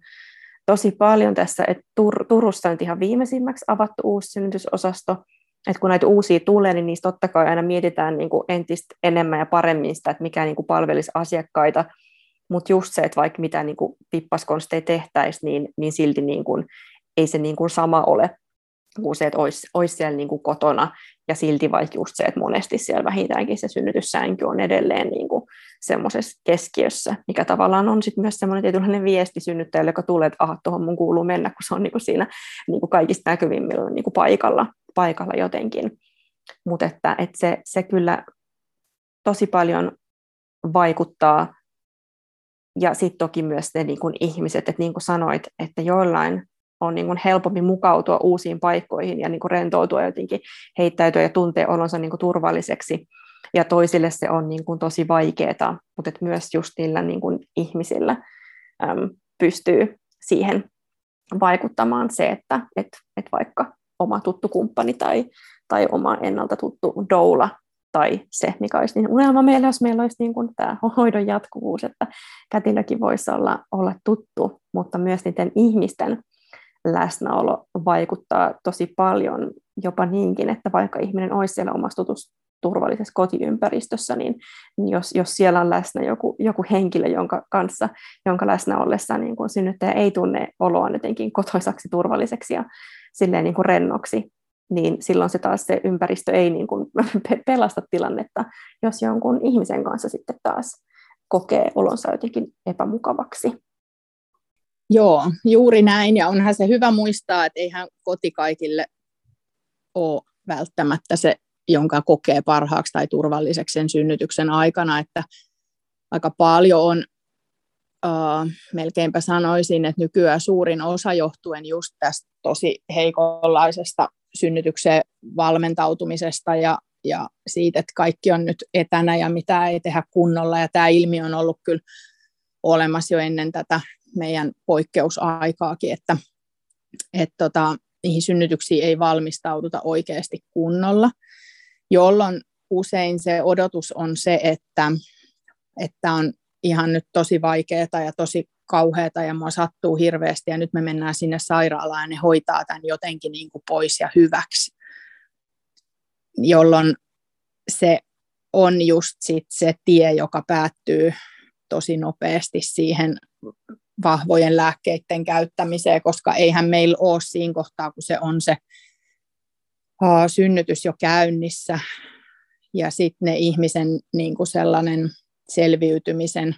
tosi paljon tässä, että Tur- Turussa on ihan viimeisimmäksi avattu uusi synnytysosasto, että kun näitä uusia tulee, niin niistä totta kai aina mietitään niin kun entistä enemmän ja paremmin sitä, että mikä niin kun palvelisi asiakkaita, mutta just se, että vaikka mitä niin kun vippaskonsteja tehtäisiin, niin, niin silti niin kun ei se niin kuin sama ole kuin se, että olisi, olisi siellä niin kuin kotona, ja silti vaikka just se, että monesti siellä vähintäänkin se synnytyssänky on edelleen niin kuin semmoisessa keskiössä, mikä tavallaan on sitten myös semmoinen tietynlainen viesti synnyttäjälle, joka tulee, että aha, tuohon mun kuuluu mennä, kun se on niin kuin siinä niin kuin kaikista näkyvimmillä niin kuin paikalla, paikalla jotenkin. Mutta että, että se, se kyllä tosi paljon vaikuttaa, ja sitten toki myös ne niin kuin ihmiset, että niin kuin sanoit, että jollain on niin kuin helpompi mukautua uusiin paikkoihin ja niin kuin rentoutua ja jotenkin heittäytyä ja tuntea olonsa niin kuin turvalliseksi. Ja toisille se on niin kuin tosi vaikeaa, mutta et myös just niillä niin kuin ihmisillä äm, pystyy siihen vaikuttamaan se, että et, et vaikka oma tuttu kumppani tai, tai oma ennalta tuttu doula tai se, mikä olisi niin unelma meillä, jos meillä olisi niin kuin tämä hoidon jatkuvuus, että kätilökin voisi olla, olla tuttu, mutta myös niiden ihmisten läsnäolo vaikuttaa tosi paljon, jopa niinkin, että vaikka ihminen olisi siellä omassa tutussa turvallisessa kotiympäristössä, niin jos, jos siellä on läsnä joku, joku henkilö, jonka kanssa, jonka läsnä ollessa niin kun synnyttäjä ei tunne oloa jotenkin kotoisaksi, turvalliseksi ja silleen niin kun rennoksi, niin silloin se taas se ympäristö ei niin kun pelasta tilannetta, jos jonkun ihmisen kanssa sitten taas kokee olonsa jotenkin epämukavaksi. Joo, juuri näin. Ja onhan se hyvä muistaa, että eihän koti kaikille ole välttämättä se, jonka kokee parhaaksi tai turvalliseksi sen synnytyksen aikana. Että aika paljon on, äh, melkeinpä sanoisin, että nykyään suurin osa johtuen just tästä tosi heikonlaisesta synnytykseen valmentautumisesta ja, ja siitä, että kaikki on nyt etänä ja mitä ei tehdä kunnolla. Ja tämä ilmiö on ollut kyllä olemassa jo ennen tätä meidän poikkeusaikaakin, että et tota, niihin synnytyksiin ei valmistauduta oikeasti kunnolla, jolloin usein se odotus on se, että, että on ihan nyt tosi vaikeaa ja tosi kauheata ja mua sattuu hirveästi ja nyt me mennään sinne sairaalaan ja ne hoitaa tämän jotenkin niin kuin pois ja hyväksi. jolloin se on just sit se tie, joka päättyy tosi nopeasti siihen vahvojen lääkkeiden käyttämiseen, koska eihän meillä ole siinä kohtaa, kun se on se uh, synnytys jo käynnissä ja sitten ne ihmisen niin kuin sellainen selviytymisen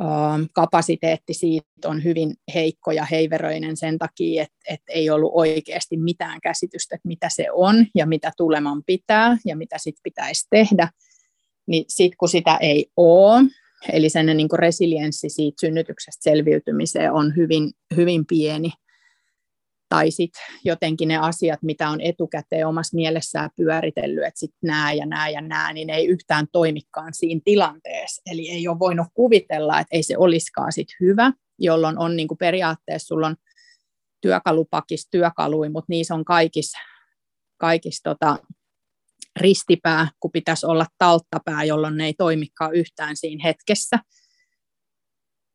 uh, kapasiteetti siitä on hyvin heikko ja heiveröinen sen takia, että et ei ollut oikeasti mitään käsitystä, että mitä se on ja mitä tuleman pitää ja mitä sitten pitäisi tehdä, niin sitten kun sitä ei ole, eli sen niin kuin resilienssi siitä synnytyksestä selviytymiseen on hyvin, hyvin pieni. Tai sitten jotenkin ne asiat, mitä on etukäteen omassa mielessään pyöritellyt, että sitten nämä ja nämä ja nämä, niin ei yhtään toimikaan siinä tilanteessa. Eli ei ole voinut kuvitella, että ei se olisikaan sit hyvä, jolloin on niin kuin periaatteessa sulla on työkalupakissa työkaluja, mutta niissä on kaikissa kaikis, tota, ristipää, kun pitäisi olla talttapää, jolloin ne ei toimikaan yhtään siinä hetkessä.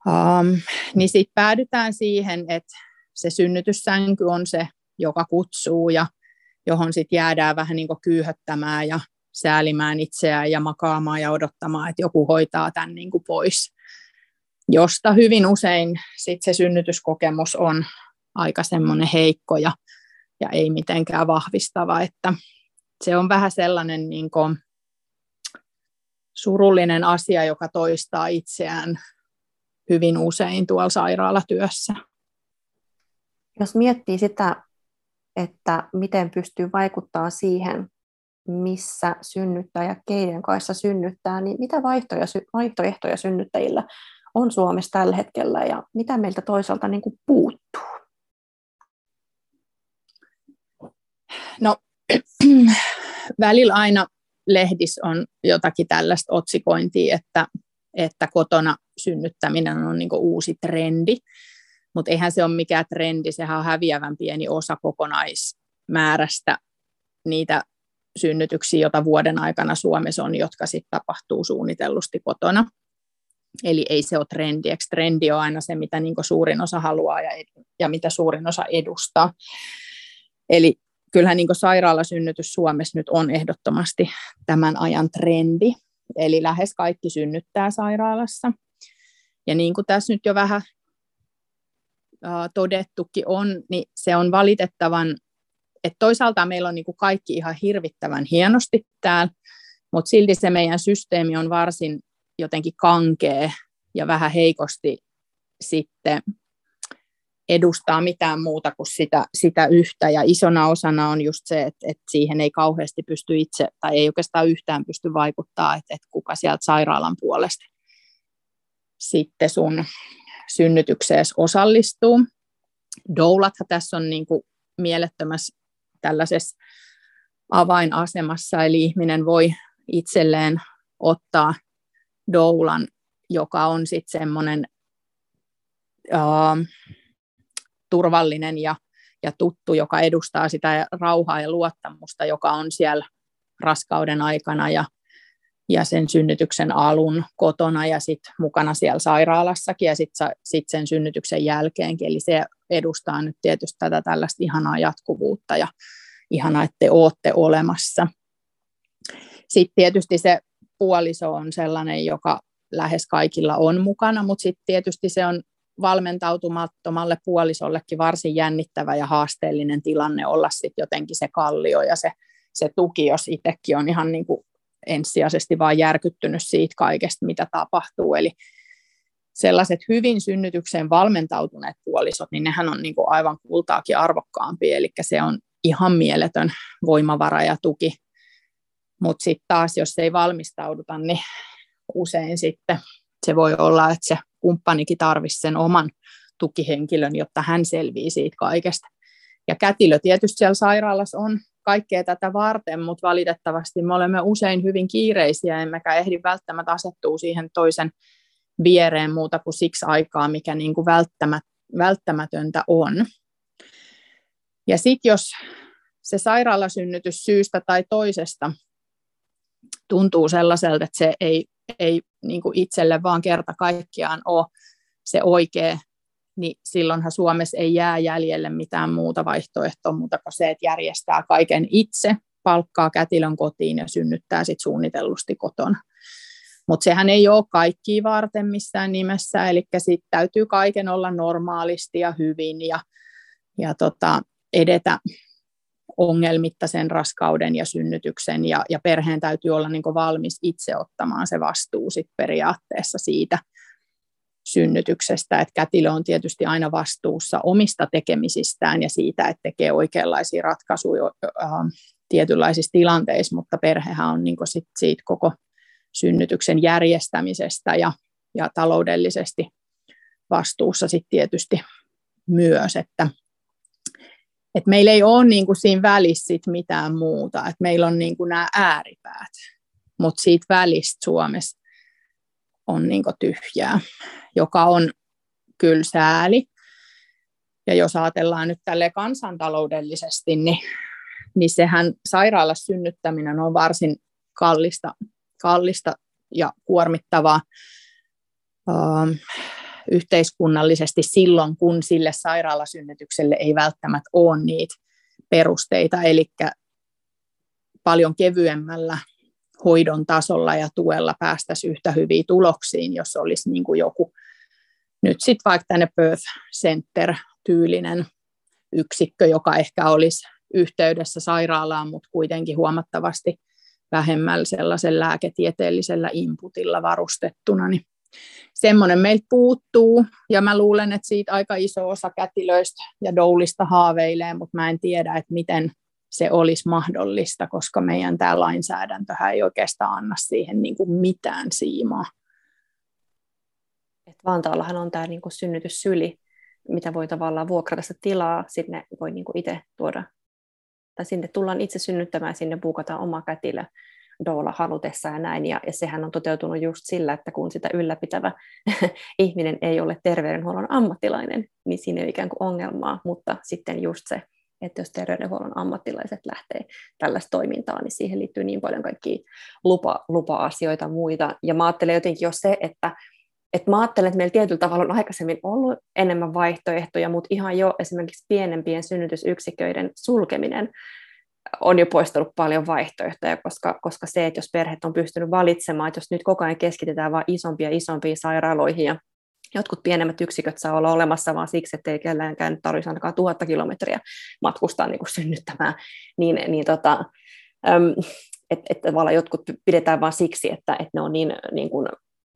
Um, niin sitten päädytään siihen, että se synnytyssänky on se, joka kutsuu ja johon sitten jäädään vähän niin kuin kyyhöttämään ja säälimään itseään ja makaamaan ja odottamaan, että joku hoitaa tämän niin kuin pois, josta hyvin usein sit se synnytyskokemus on aika semmoinen heikko ja, ja ei mitenkään vahvistava, että se on vähän sellainen niin kuin surullinen asia, joka toistaa itseään hyvin usein tuolla sairaalatyössä. Jos miettii sitä, että miten pystyy vaikuttamaan siihen, missä synnyttää ja keiden kanssa synnyttää, niin mitä vaihtoehtoja synnyttäjillä on Suomessa tällä hetkellä ja mitä meiltä toisaalta niin kuin puuttuu? No, välillä aina lehdissä on jotakin tällaista otsikointia, että, että kotona synnyttäminen on niin kuin uusi trendi. Mutta eihän se ole mikään trendi, sehän on häviävän pieni osa kokonaismäärästä niitä synnytyksiä, joita vuoden aikana Suomessa on, jotka sitten tapahtuu suunnitellusti kotona. Eli ei se ole trendi, eikö trendi on aina se, mitä niinku suurin osa haluaa ja, ja mitä suurin osa edustaa. Eli kyllähän niinku sairaalasynnytys Suomessa nyt on ehdottomasti tämän ajan trendi, eli lähes kaikki synnyttää sairaalassa. Ja niin kuin tässä nyt jo vähän todettukin on, niin se on valitettavan, että toisaalta meillä on niin kuin kaikki ihan hirvittävän hienosti täällä, mutta silti se meidän systeemi on varsin jotenkin kankea ja vähän heikosti sitten edustaa mitään muuta kuin sitä, sitä yhtä. Ja isona osana on just se, että, että siihen ei kauheasti pysty itse, tai ei oikeastaan yhtään pysty vaikuttaa, että, että kuka sieltä sairaalan puolesta sitten sun synnytykseessä osallistuu. Doulathan tässä on niin kuin mielettömässä tällaisessa avainasemassa, eli ihminen voi itselleen ottaa doulan, joka on sitten semmoinen uh, turvallinen ja, ja tuttu, joka edustaa sitä rauhaa ja luottamusta, joka on siellä raskauden aikana ja ja sen synnytyksen alun kotona ja sitten mukana siellä sairaalassakin ja sitten sit sen synnytyksen jälkeenkin. Eli se edustaa nyt tietysti tätä tällaista ihanaa jatkuvuutta ja ihanaa, että te ootte olemassa. Sitten tietysti se puoliso on sellainen, joka lähes kaikilla on mukana, mutta sitten tietysti se on valmentautumattomalle puolisollekin varsin jännittävä ja haasteellinen tilanne olla sitten jotenkin se kallio ja se, se tuki, jos itsekin on ihan niin kuin ensisijaisesti vaan järkyttynyt siitä kaikesta, mitä tapahtuu. Eli sellaiset hyvin synnytykseen valmentautuneet puolisot, niin nehän on niin kuin aivan kultaakin arvokkaampia, eli se on ihan mieletön voimavara ja tuki. Mutta sitten taas, jos ei valmistauduta, niin usein sitten se voi olla, että se kumppanikin tarvitsee sen oman tukihenkilön, jotta hän selviää siitä kaikesta. Ja kätilö tietysti siellä sairaalassa on kaikkea tätä varten, mutta valitettavasti me olemme usein hyvin kiireisiä, emmekä ehdi välttämättä asettua siihen toisen viereen muuta kuin siksi aikaa, mikä niin kuin välttämätöntä on. Ja sitten jos se sairaalasynnytys syystä tai toisesta tuntuu sellaiselta, että se ei, ei niin kuin itselle vaan kerta kaikkiaan ole se oikea, niin silloinhan Suomessa ei jää jäljelle mitään muuta vaihtoehtoa muuta kuin se, että järjestää kaiken itse palkkaa kätilön kotiin ja synnyttää sit suunnitellusti kotona. Mutta sehän ei ole kaikkia varten missään nimessä, eli sitten täytyy kaiken olla normaalisti ja hyvin ja, ja tota, edetä ongelmitta sen raskauden ja synnytyksen, ja, ja perheen täytyy olla niinku valmis itse ottamaan se vastuu sit periaatteessa siitä synnytyksestä, että kätilö on tietysti aina vastuussa omista tekemisistään ja siitä, että tekee oikeanlaisia ratkaisuja äh, tietynlaisissa tilanteissa, mutta perhehän on niinku sit siitä koko synnytyksen järjestämisestä ja, ja taloudellisesti vastuussa sit tietysti myös, että et meillä ei ole niinku siinä välissä sit mitään muuta, et meillä on niinku nämä ääripäät, mutta siitä välistä Suomessa on niinku tyhjää, joka on kyllä sääli. Ja jos ajatellaan nyt tälleen kansantaloudellisesti, niin, niin sehän sairaalassa synnyttäminen on varsin kallista, kallista ja kuormittavaa öö, yhteiskunnallisesti silloin, kun sille sairaalasynnytykselle ei välttämättä ole niitä perusteita, eli paljon kevyemmällä hoidon tasolla ja tuella päästäisiin yhtä hyviin tuloksiin, jos olisi niin kuin joku nyt sitten vaikka tänne birth center-tyylinen yksikkö, joka ehkä olisi yhteydessä sairaalaan, mutta kuitenkin huomattavasti vähemmällä sellaisen lääketieteellisellä inputilla varustettuna, niin semmoinen meiltä puuttuu, ja mä luulen, että siitä aika iso osa kätilöistä ja doulista haaveilee, mutta mä en tiedä, että miten se olisi mahdollista, koska meidän tämä lainsäädäntöhän ei oikeastaan anna siihen niin kuin mitään siimaa. Et Vantaallahan on tämä niin kuin synnytyssyli, mitä voi tavallaan vuokrata sitä tilaa, sinne voi niin kuin itse tuoda, tai sinne tullaan itse synnyttämään, sinne buukataan oma kätilö doula halutessa ja näin, ja, ja sehän on toteutunut just sillä, että kun sitä ylläpitävä ihminen ei ole terveydenhuollon ammattilainen, niin siinä ei ole ikään kuin ongelmaa, mutta sitten just se, että jos terveydenhuollon ammattilaiset lähtee tällaista toimintaa, niin siihen liittyy niin paljon kaikkia lupa, lupa-asioita muita, ja mä ajattelen jotenkin jo se, että Et mä ajattelen, että meillä tietyllä tavalla on aikaisemmin ollut enemmän vaihtoehtoja, mutta ihan jo esimerkiksi pienempien synnytysyksiköiden sulkeminen on jo poistanut paljon vaihtoehtoja, koska, koska se, että jos perheet on pystynyt valitsemaan, että jos nyt koko ajan keskitetään vain isompia ja isompiin sairaaloihin ja jotkut pienemmät yksiköt saa olla olemassa vaan siksi, että ei kelläänkään tarvitse ainakaan tuhatta kilometriä matkustaa niin kuin synnyttämään, niin, niin tota, että et tavallaan jotkut pidetään vain siksi, että et ne on niin, niin kuin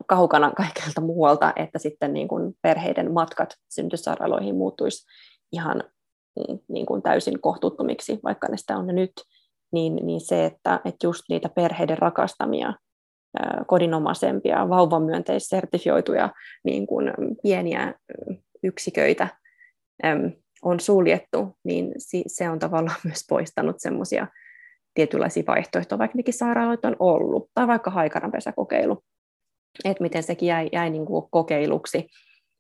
kaukana kaikelta muualta, että sitten niin kuin perheiden matkat synnytyssairaaloihin muuttuisi ihan niin kuin täysin kohtuuttomiksi, vaikka ne sitä on ne nyt, niin, niin se, että, että just niitä perheiden rakastamia, kodinomaisempia, vauvamyönteissertifioituja niin kuin pieniä yksiköitä on suljettu, niin se on tavallaan myös poistanut semmoisia tietynlaisia vaihtoehtoja, vaikka nekin sairaaloita on ollut, tai vaikka haikaranpesäkokeilu, että miten sekin jäi, jäi niin kuin kokeiluksi,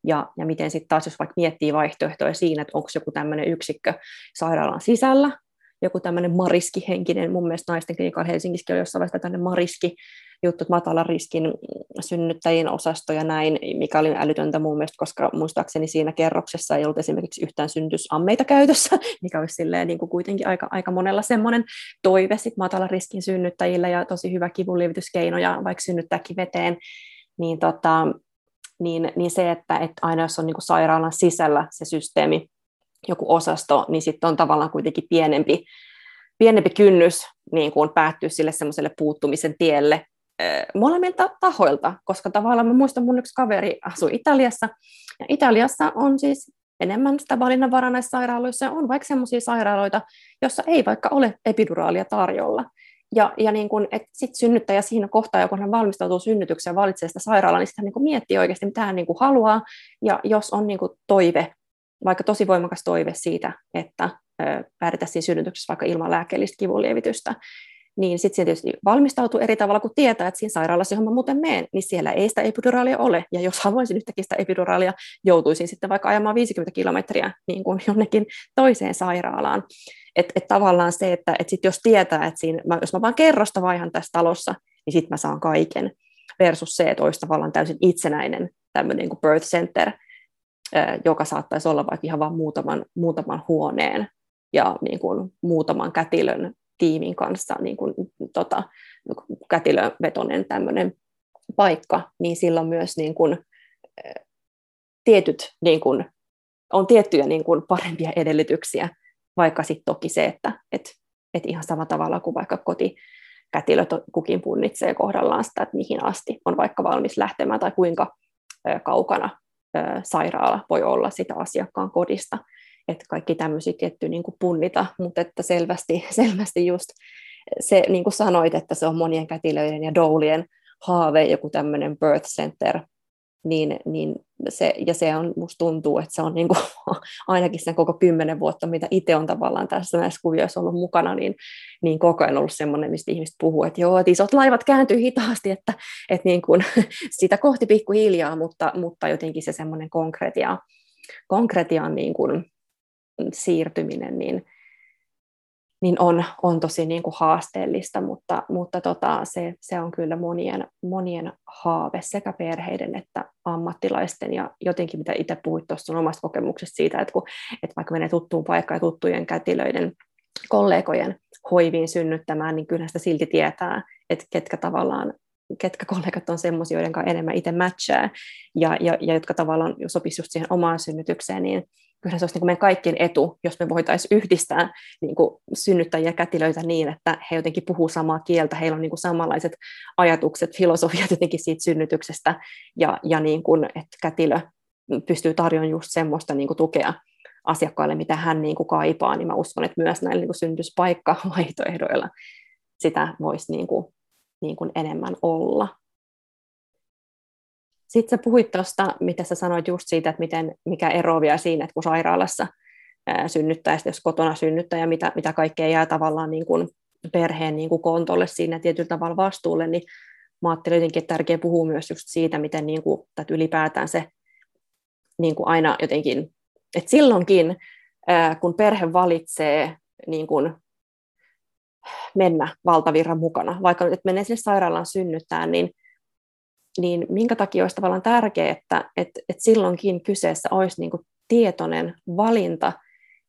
ja, ja miten sitten taas, jos vaikka miettii vaihtoehtoja siinä, että onko joku tämmöinen yksikkö sairaalan sisällä, joku tämmöinen mariskihenkinen, mun mielestä naisten klinikalla Helsingissäkin on jossain vaiheessa tämmöinen mariski-juttu, että matalan riskin synnyttäjien osasto ja näin, mikä oli älytöntä mun mielestä, koska muistaakseni siinä kerroksessa ei ollut esimerkiksi yhtään synnytysammeita käytössä, mikä olisi silleen niin kuin kuitenkin aika, aika monella semmoinen toive sit matalan riskin synnyttäjillä ja tosi hyvä kivunlievityskeino ja vaikka synnyttääkin veteen, niin, tota, niin, niin se, että, että aina jos on niin kuin sairaalan sisällä se systeemi, joku osasto, niin sitten on tavallaan kuitenkin pienempi, pienempi kynnys niin kuin päättyä sille semmoiselle puuttumisen tielle molemmilta tahoilta, koska tavallaan mä muistan, mun yksi kaveri asui Italiassa, ja Italiassa on siis enemmän sitä valinnanvaraa näissä sairaaloissa, ja on vaikka semmoisia sairaaloita, jossa ei vaikka ole epiduraalia tarjolla, ja, ja niin kun, et sit synnyttäjä siinä kohtaa, kun hän valmistautuu synnytykseen ja valitsee sitä sairaalaa, niin sitten hän niin kun miettii oikeasti, mitä hän niin kun haluaa, ja jos on niin kun toive, vaikka tosi voimakas toive siitä, että päädytään siinä synnytyksessä vaikka ilman lääkkeellistä kivunlievitystä, niin sitten tietysti valmistautuu eri tavalla, kun tietää, että siinä sairaalassa, johon mä muuten menen, niin siellä ei sitä epiduraalia ole. Ja jos haluaisin yhtäkkiä sitä epiduraalia, joutuisin sitten vaikka ajamaan viisikymmentä kilometriä niin kuin jonnekin toiseen sairaalaan. Että et tavallaan se, että et sit jos tietää, että siinä, mä, jos mä vaan kerrosta vaihan tässä talossa, niin sitten mä saan kaiken. Versus se, että olisi tavallaan täysin itsenäinen tämmöinen niin kuin birth center, joka saattaisi olla vaikka ihan vain muutaman, muutaman huoneen ja niin kuin muutaman kätilön tiimin kanssa niin kuin, tota, kätilövetoinen tämmöinen paikka, niin silloin myös niin kuin, tietyt, niin kuin, on tiettyjä niin kuin, parempia edellytyksiä, vaikka sitten toki se, että et, et ihan sama tavalla kuin vaikka kotikätilö kukin punnitsee kohdallaan sitä, että mihin asti on vaikka valmis lähtemään tai kuinka ö, kaukana ö, sairaala voi olla sitä asiakkaan kodista. Että kaikki tämmöisiä tiettyjä niin kuin punnita, mutta että selvästi, selvästi just se, niin kuin sanoit, että se on monien kätilöiden ja doulien haave, joku tämmöinen birth center, niin, niin se, ja se on, musta tuntuu, että se on niin kuin, ainakin sen koko kymmenen vuotta, mitä itse on tavallaan tässä näissä kuvioissa ollut mukana, niin, niin koko ajan ollut semmoinen, mistä ihmiset puhuu, että joo, että isot laivat kääntyy hitaasti, että, että niin kuin, sitä kohti pikkuhiljaa, mutta, mutta jotenkin se semmoinen konkretia, konkretiaan niin kuin siirtyminen, niin, niin on, on tosi niin kuin haasteellista, mutta, mutta tota, se, se on kyllä monien, monien haave sekä perheiden että ammattilaisten, ja jotenkin mitä itse puhuit tuossa sun omasta kokemuksesta siitä, että, kun, että vaikka menee tuttuun paikkaan ja tuttujen kätilöiden kollegojen hoiviin synnyttämään, niin kyllähän sitä silti tietää, että ketkä tavallaan ketkä kollegat on semmoisia, joiden kanssa enemmän itse matchaa, ja, ja, ja jotka tavallaan sopisivat just siihen omaan synnytykseen, niin kyllähän se olisi niin kuin meidän kaikkien etu, jos me voitaisiin yhdistää niin kuin synnyttäjiä ja kätilöitä niin, että he jotenkin puhuu samaa kieltä, heillä on niin kuin samanlaiset ajatukset, filosofiat jotenkin siitä synnytyksestä, ja, ja niin kuin, että kätilö pystyy tarjoamaan just semmoista niin kuin tukea asiakkaille, mitä hän niin kuin kaipaa, niin mä uskon, että myös näillä niin kuin synnytyspaikkavaihtoehdoilla sitä voisi niin kuin niin kuin enemmän olla. Sitten sä puhuit tuosta, mitä sä sanoit just siitä, että miten, mikä ero vielä siinä, että kun sairaalassa synnyttää ja jos kotona synnyttää ja mitä, mitä kaikkea jää tavallaan niin kuin perheen niin kuin kontolle siinä tietyllä tavalla vastuulle, niin mä ajattelin jotenkin, että tärkeää puhua myös just siitä, miten niin kuin, että ylipäätään se niin kuin aina jotenkin, että silloinkin kun perhe valitsee niin kuin mennä valtavirran mukana, vaikka nyt menee sinne sairaalaan synnyttään, niin, niin minkä takia olisi tavallaan tärkeää, että et, et silloinkin kyseessä olisi niin kuin tietoinen valinta,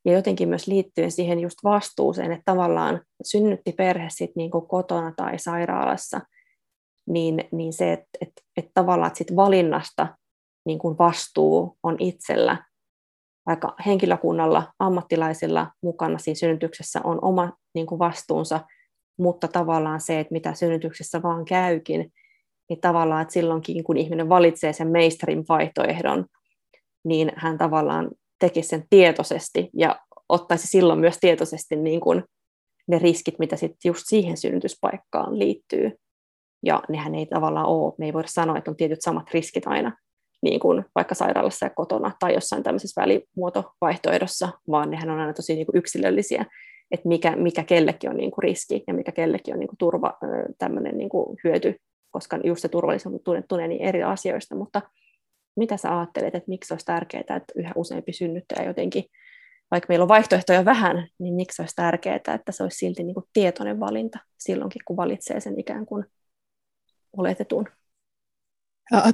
ja jotenkin myös liittyen siihen just vastuuseen, että tavallaan synnytti perhe sit niin kuin kotona tai sairaalassa, niin, niin se, että et, et tavallaan että sit valinnasta niin kuin vastuu on itsellä, vaikka henkilökunnalla, ammattilaisilla mukana siinä synnytyksessä on oma niin kuin vastuunsa, mutta tavallaan se, että mitä synnytyksessä vaan käykin, niin tavallaan, että silloinkin kun ihminen valitsee sen meisterin vaihtoehdon, niin hän tavallaan tekisi sen tietoisesti ja ottaisi silloin myös tietoisesti niin kuin ne riskit, mitä sitten just siihen synnytyspaikkaan liittyy. Ja nehän ei tavallaan ole, me ei voida sanoa, että on tietyt samat riskit aina, niin kuin vaikka sairaalassa ja kotona tai jossain tämmöisessä välimuotovaihtoehdossa, vaan nehän on aina tosi niin kuin yksilöllisiä, että mikä, mikä kellekin on niin kuin riski ja mikä kellekin on niin kuin turva, tämmöinen niin kuin hyöty, koska just se turvallisuus tunnettuneet niin eri asioista, mutta mitä sä ajattelet, että miksi olisi tärkeää, että yhä useampi synnyttäjä jotenkin, vaikka meillä on vaihtoehtoja vähän, niin miksi olisi tärkeää, että se olisi silti niin kuin tietoinen valinta silloinkin, kun valitsee sen ikään kuin oletetun?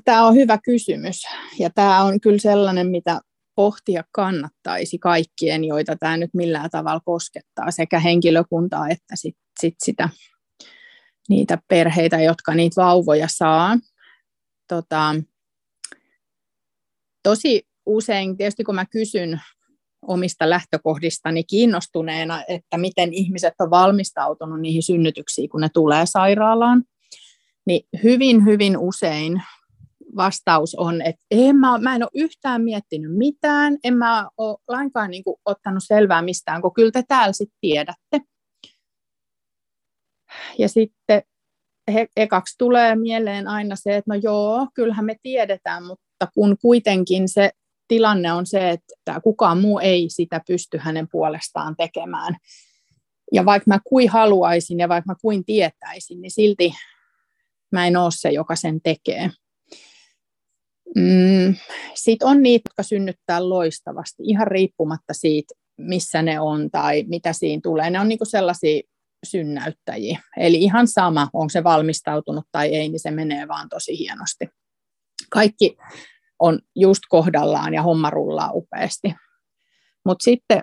Tämä on hyvä kysymys, ja tämä on kyllä sellainen, mitä pohtia kannattaisi kaikkien, joita tämä nyt millään tavalla koskettaa, sekä henkilökuntaa että sit, sit sitä, niitä perheitä, jotka niitä vauvoja saa. Tota, tosi usein, tietysti kun mä kysyn omista lähtökohdistani kiinnostuneena, että miten ihmiset on valmistautunut niihin synnytyksiin, kun ne tulee sairaalaan, niin hyvin, hyvin usein vastaus on, että en mä, mä en ole yhtään miettinyt mitään, en mä ole lainkaan niin kuin ottanut selvää mistään, kun kyllä te täällä sitten tiedätte. Ja sitten he, ekaksi tulee mieleen aina se, että no joo, kyllähän me tiedetään, mutta kun kuitenkin se tilanne on se, että kukaan muu ei sitä pysty hänen puolestaan tekemään. Ja vaikka mä kuin haluaisin ja vaikka mä kuin tietäisin, niin silti mä en ole se, joka sen tekee. Mm, sitten on niitä, jotka synnyttää loistavasti, ihan riippumatta siitä, missä ne on tai mitä siinä tulee. Ne on niinku sellaisia synnäyttäjiä. Eli ihan sama, onko se valmistautunut tai ei, niin se menee vaan tosi hienosti. Kaikki on just kohdallaan ja homma rullaa upeasti. Mutta sitten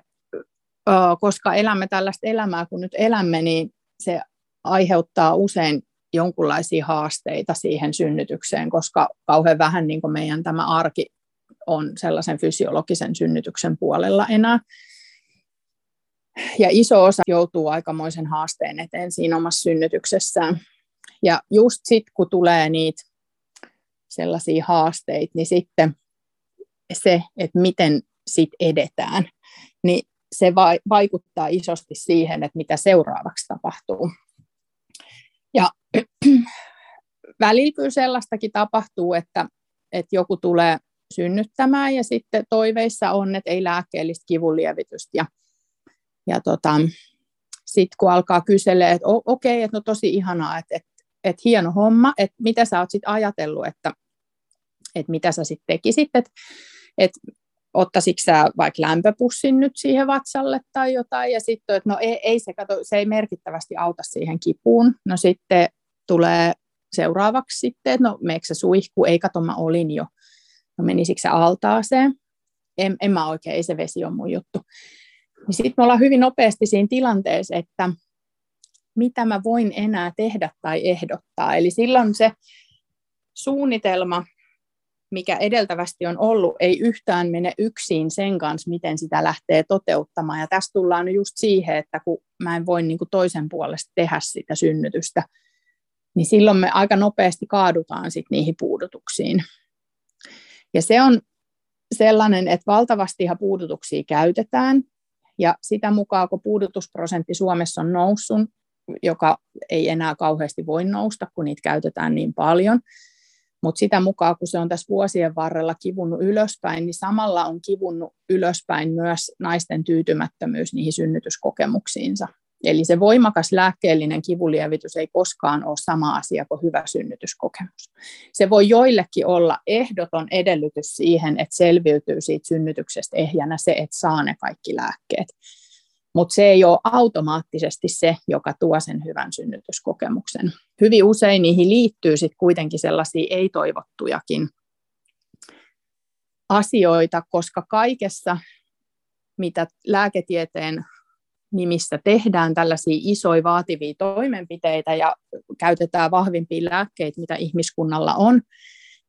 koska elämme tällaista elämää, kun nyt elämme, niin se aiheuttaa usein jonkinlaisia haasteita siihen synnytykseen, koska kauhean vähän niin kuin meidän tämä arki on sellaisen fysiologisen synnytyksen puolella enää. Ja iso osa joutuu aikamoisen haasteen eteen siinä omassa synnytyksessään. Ja just sitten, kun tulee niitä sellaisia haasteita, niin sitten se, että miten sitten edetään, niin se vaikuttaa isosti siihen, että mitä seuraavaksi tapahtuu. Ja välillä kyllä sellaistakin tapahtuu, että, että joku tulee synnyttämään ja sitten toiveissa on, että ei lääkkeellistä kivunlievitystä. Ja, ja tota, sitten kun alkaa kyselemään, että okei, okay, että no tosi ihanaa, että, että, että hieno homma, että mitä sä oot sitten ajatellut, että, että mitä sä sitten tekisit, että, että ottaisitko sä vaikka lämpöpussin nyt siihen vatsalle tai jotain, ja sitten, että no ei, ei se, kato, se ei merkittävästi auta siihen kipuun. No sitten tulee seuraavaksi sitten, että no meneekö se suihku, ei kato, mä olin jo. No menisikö se altaaseen? En, en mä oikein, ei se vesi ole mun juttu. Niin sitten me ollaan hyvin nopeasti siinä tilanteessa, että mitä mä voin enää tehdä tai ehdottaa. Eli silloin se suunnitelma, mikä edeltävästi on ollut, ei yhtään mene yksin sen kanssa, miten sitä lähtee toteuttamaan. Ja tässä tullaan nyt just siihen, että kun mä en voi niin kuin toisen puolesta tehdä sitä synnytystä, niin silloin me aika nopeasti kaadutaan sit niihin puudutuksiin. Ja se on sellainen, että valtavasti puudutuksia käytetään, ja sitä mukaan, kun puudutusprosentti Suomessa on noussut, joka ei enää kauheasti voi nousta, kun niitä käytetään niin paljon, mutta sitä mukaan, kun se on tässä vuosien varrella kivunnut ylöspäin, niin samalla on kivunnut ylöspäin myös naisten tyytymättömyys niihin synnytyskokemuksiinsa. Eli se voimakas lääkkeellinen kivulievitys ei koskaan ole sama asia kuin hyvä synnytyskokemus. Se voi joillekin olla ehdoton edellytys siihen, että selviytyy siitä synnytyksestä ehjänä se, että saa ne kaikki lääkkeet. Mutta se ei ole automaattisesti se, joka tuo sen hyvän synnytyskokemuksen. Hyvin usein niihin liittyy sit kuitenkin sellaisia ei-toivottujakin asioita, koska kaikessa, mitä lääketieteen nimissä tehdään tällaisia isoja vaativia toimenpiteitä ja käytetään vahvimpia lääkkeitä, mitä ihmiskunnalla on,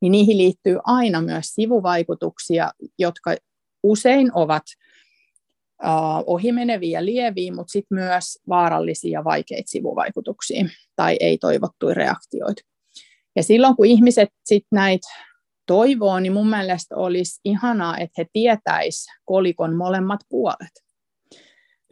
niin niihin liittyy aina myös sivuvaikutuksia, jotka usein ovat ohimeneviä ja lieviä, mutta sitten myös vaarallisia ja vaikeita sivuvaikutuksia tai ei-toivottuja reaktioita. Ja silloin, kun ihmiset sit näitä toivoo, niin mun mielestä olisi ihanaa, että he tietäisivät kolikon molemmat puolet.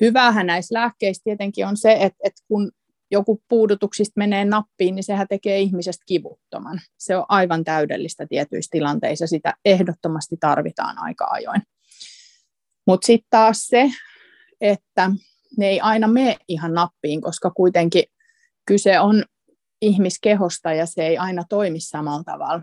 Hyvähän näissä lääkkeissä tietenkin on se, että, että kun joku puudutuksista menee nappiin, niin sehän tekee ihmisestä kivuttoman. Se on aivan täydellistä tietyissä tilanteissa, sitä ehdottomasti tarvitaan aika ajoin. Mutta sitten taas se, että ne ei aina mene ihan nappiin, koska kuitenkin kyse on ihmiskehosta ja se ei aina toimi samalla tavalla,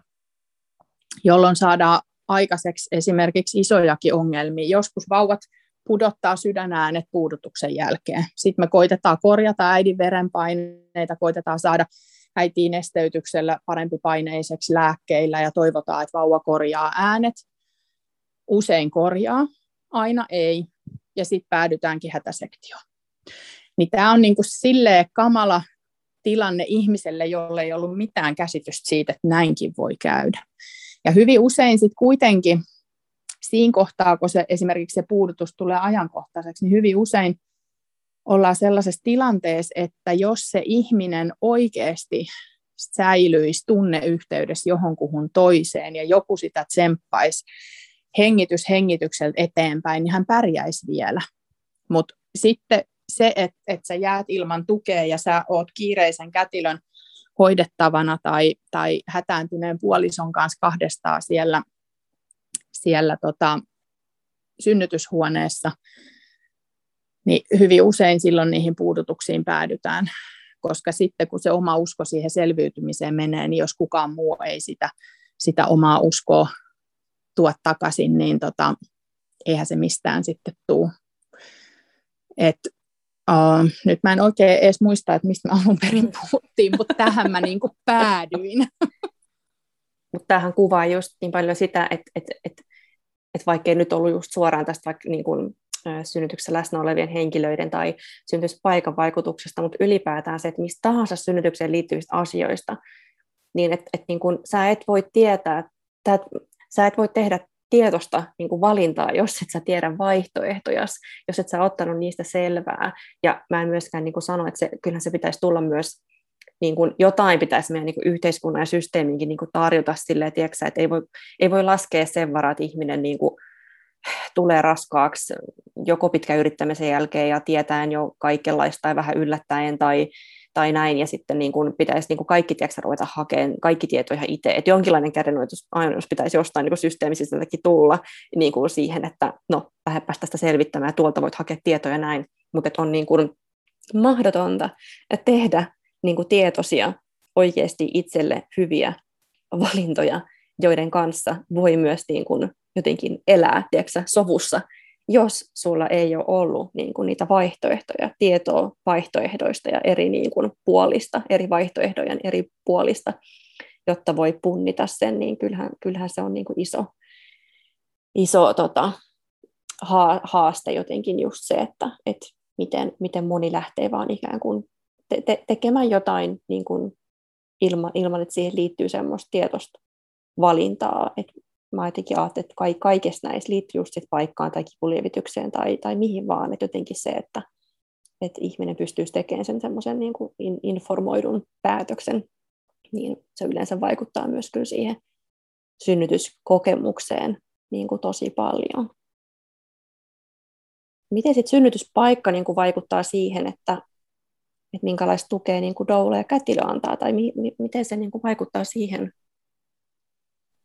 jolloin saadaan aikaiseksi esimerkiksi isojakin ongelmia. Joskus vauvat pudottaa sydänäänet puudutuksen jälkeen. Sitten me koitetaan korjata äidin verenpaineita, koitetaan saada äitiin nesteytyksellä parempi paineiseksi lääkkeillä ja toivotaan, että vauva korjaa äänet. Usein korjaa, aina ei, ja sitten päädytäänkin hätäsektioon. Niin tämä on niinku silleen kamala tilanne ihmiselle, jolle ei ollut mitään käsitystä siitä, että näinkin voi käydä. Ja hyvin usein sitten kuitenkin siinä kohtaa, kun se, esimerkiksi se puudutus tulee ajankohtaiseksi, niin hyvin usein ollaan sellaisessa tilanteessa, että jos se ihminen oikeasti säilyisi tunneyhteydessä johonkuhun toiseen ja joku sitä tsemppaisi hengitys hengitykseltä eteenpäin, niin hän pärjäisi vielä. Mutta sitten se, että et sä jäät ilman tukea ja sä oot kiireisen kätilön hoidettavana tai, tai hätääntyneen puolison kanssa kahdestaan siellä, siellä tota, synnytyshuoneessa, niin hyvin usein silloin niihin puudutuksiin päädytään, koska sitten kun se oma usko siihen selviytymiseen menee, niin jos kukaan muu ei sitä, sitä omaa uskoa tuo takaisin, niin tota, eihän se mistään sitten tule. Et, uh, nyt mä en oikein edes muista, että mistä me alun perin puhuttiin, mutta tähän mä niinku päädyin. Mutta tämähän kuvaa just niin paljon sitä, että et, et, et vaikkei nyt ollut just suoraan tästä vaikka niin kuin synnytyksessä läsnä olevien henkilöiden tai synnytyspaikan vaikutuksesta, mutta ylipäätään se, että mistä tahansa synnytykseen liittyvistä asioista, niin että et niin kun sä et voi tietää, tät, sä et voi tehdä tietoista niin kun valintaa, jos et sä tiedä vaihtoehtojasi, jos et sä ottanut niistä selvää. Ja mä en myöskään niin kun sano, että se, kyllähän se pitäisi tulla myös, niin kun jotain pitäisi meidän niin kun yhteiskunnan ja systeeminkin niin kun tarjota silleen, tiedätkö, että ei voi, ei voi laskea sen varaa, että ihminen niin kun tulee raskaaksi joko pitkän yrittämisen jälkeen ja tietäen jo kaikenlaista tai vähän yllättäen tai, tai näin, ja sitten niin kun pitäisi niin kun kaikki tiedätkö, ruveta hakemaan kaikki tietoja itse, että jonkinlainen kädenojennus aina jos pitäisi jostain niin kun systeemisistäkin tulla niin kun siihen, että no lähdepä tästä selvittämään, tuolta voit hakea tietoja näin, mutta on niin kun mahdotonta tehdä niin kun tietoisia oikeasti itselle hyviä valintoja, joiden kanssa voi myös niin kun jotenkin elää, tiedätkö, sovussa, jos sulla ei ole ollut niin kuin, niitä vaihtoehtoja, tietoa vaihtoehdoista ja eri niin kuin, puolista, eri vaihtoehdojen eri puolista, jotta voi punnita sen, niin kyllähän, kyllähän se on niin kuin, iso, iso tota, haaste jotenkin just se, että et miten, miten moni lähtee vaan ikään kuin te- te- tekemään jotain niin kuin, ilman, ilman, että siihen liittyy semmoista tietoista valintaa, että mä jotenkin ajattelin, että kaikessa näissä liittyy just paikkaan tai kipulievitykseen tai, tai mihin vaan. Että jotenkin se, että, että ihminen pystyisi tekemään sen semmoisen niin kuin informoidun päätöksen, niin se yleensä vaikuttaa myös kyllä siihen synnytyskokemukseen niin kuin tosi paljon. Miten sitten synnytyspaikka niin kuin vaikuttaa siihen, että, että minkälaista tukea niin kuin doula ja kätilö antaa, tai mi, mi, miten se niin kuin vaikuttaa siihen?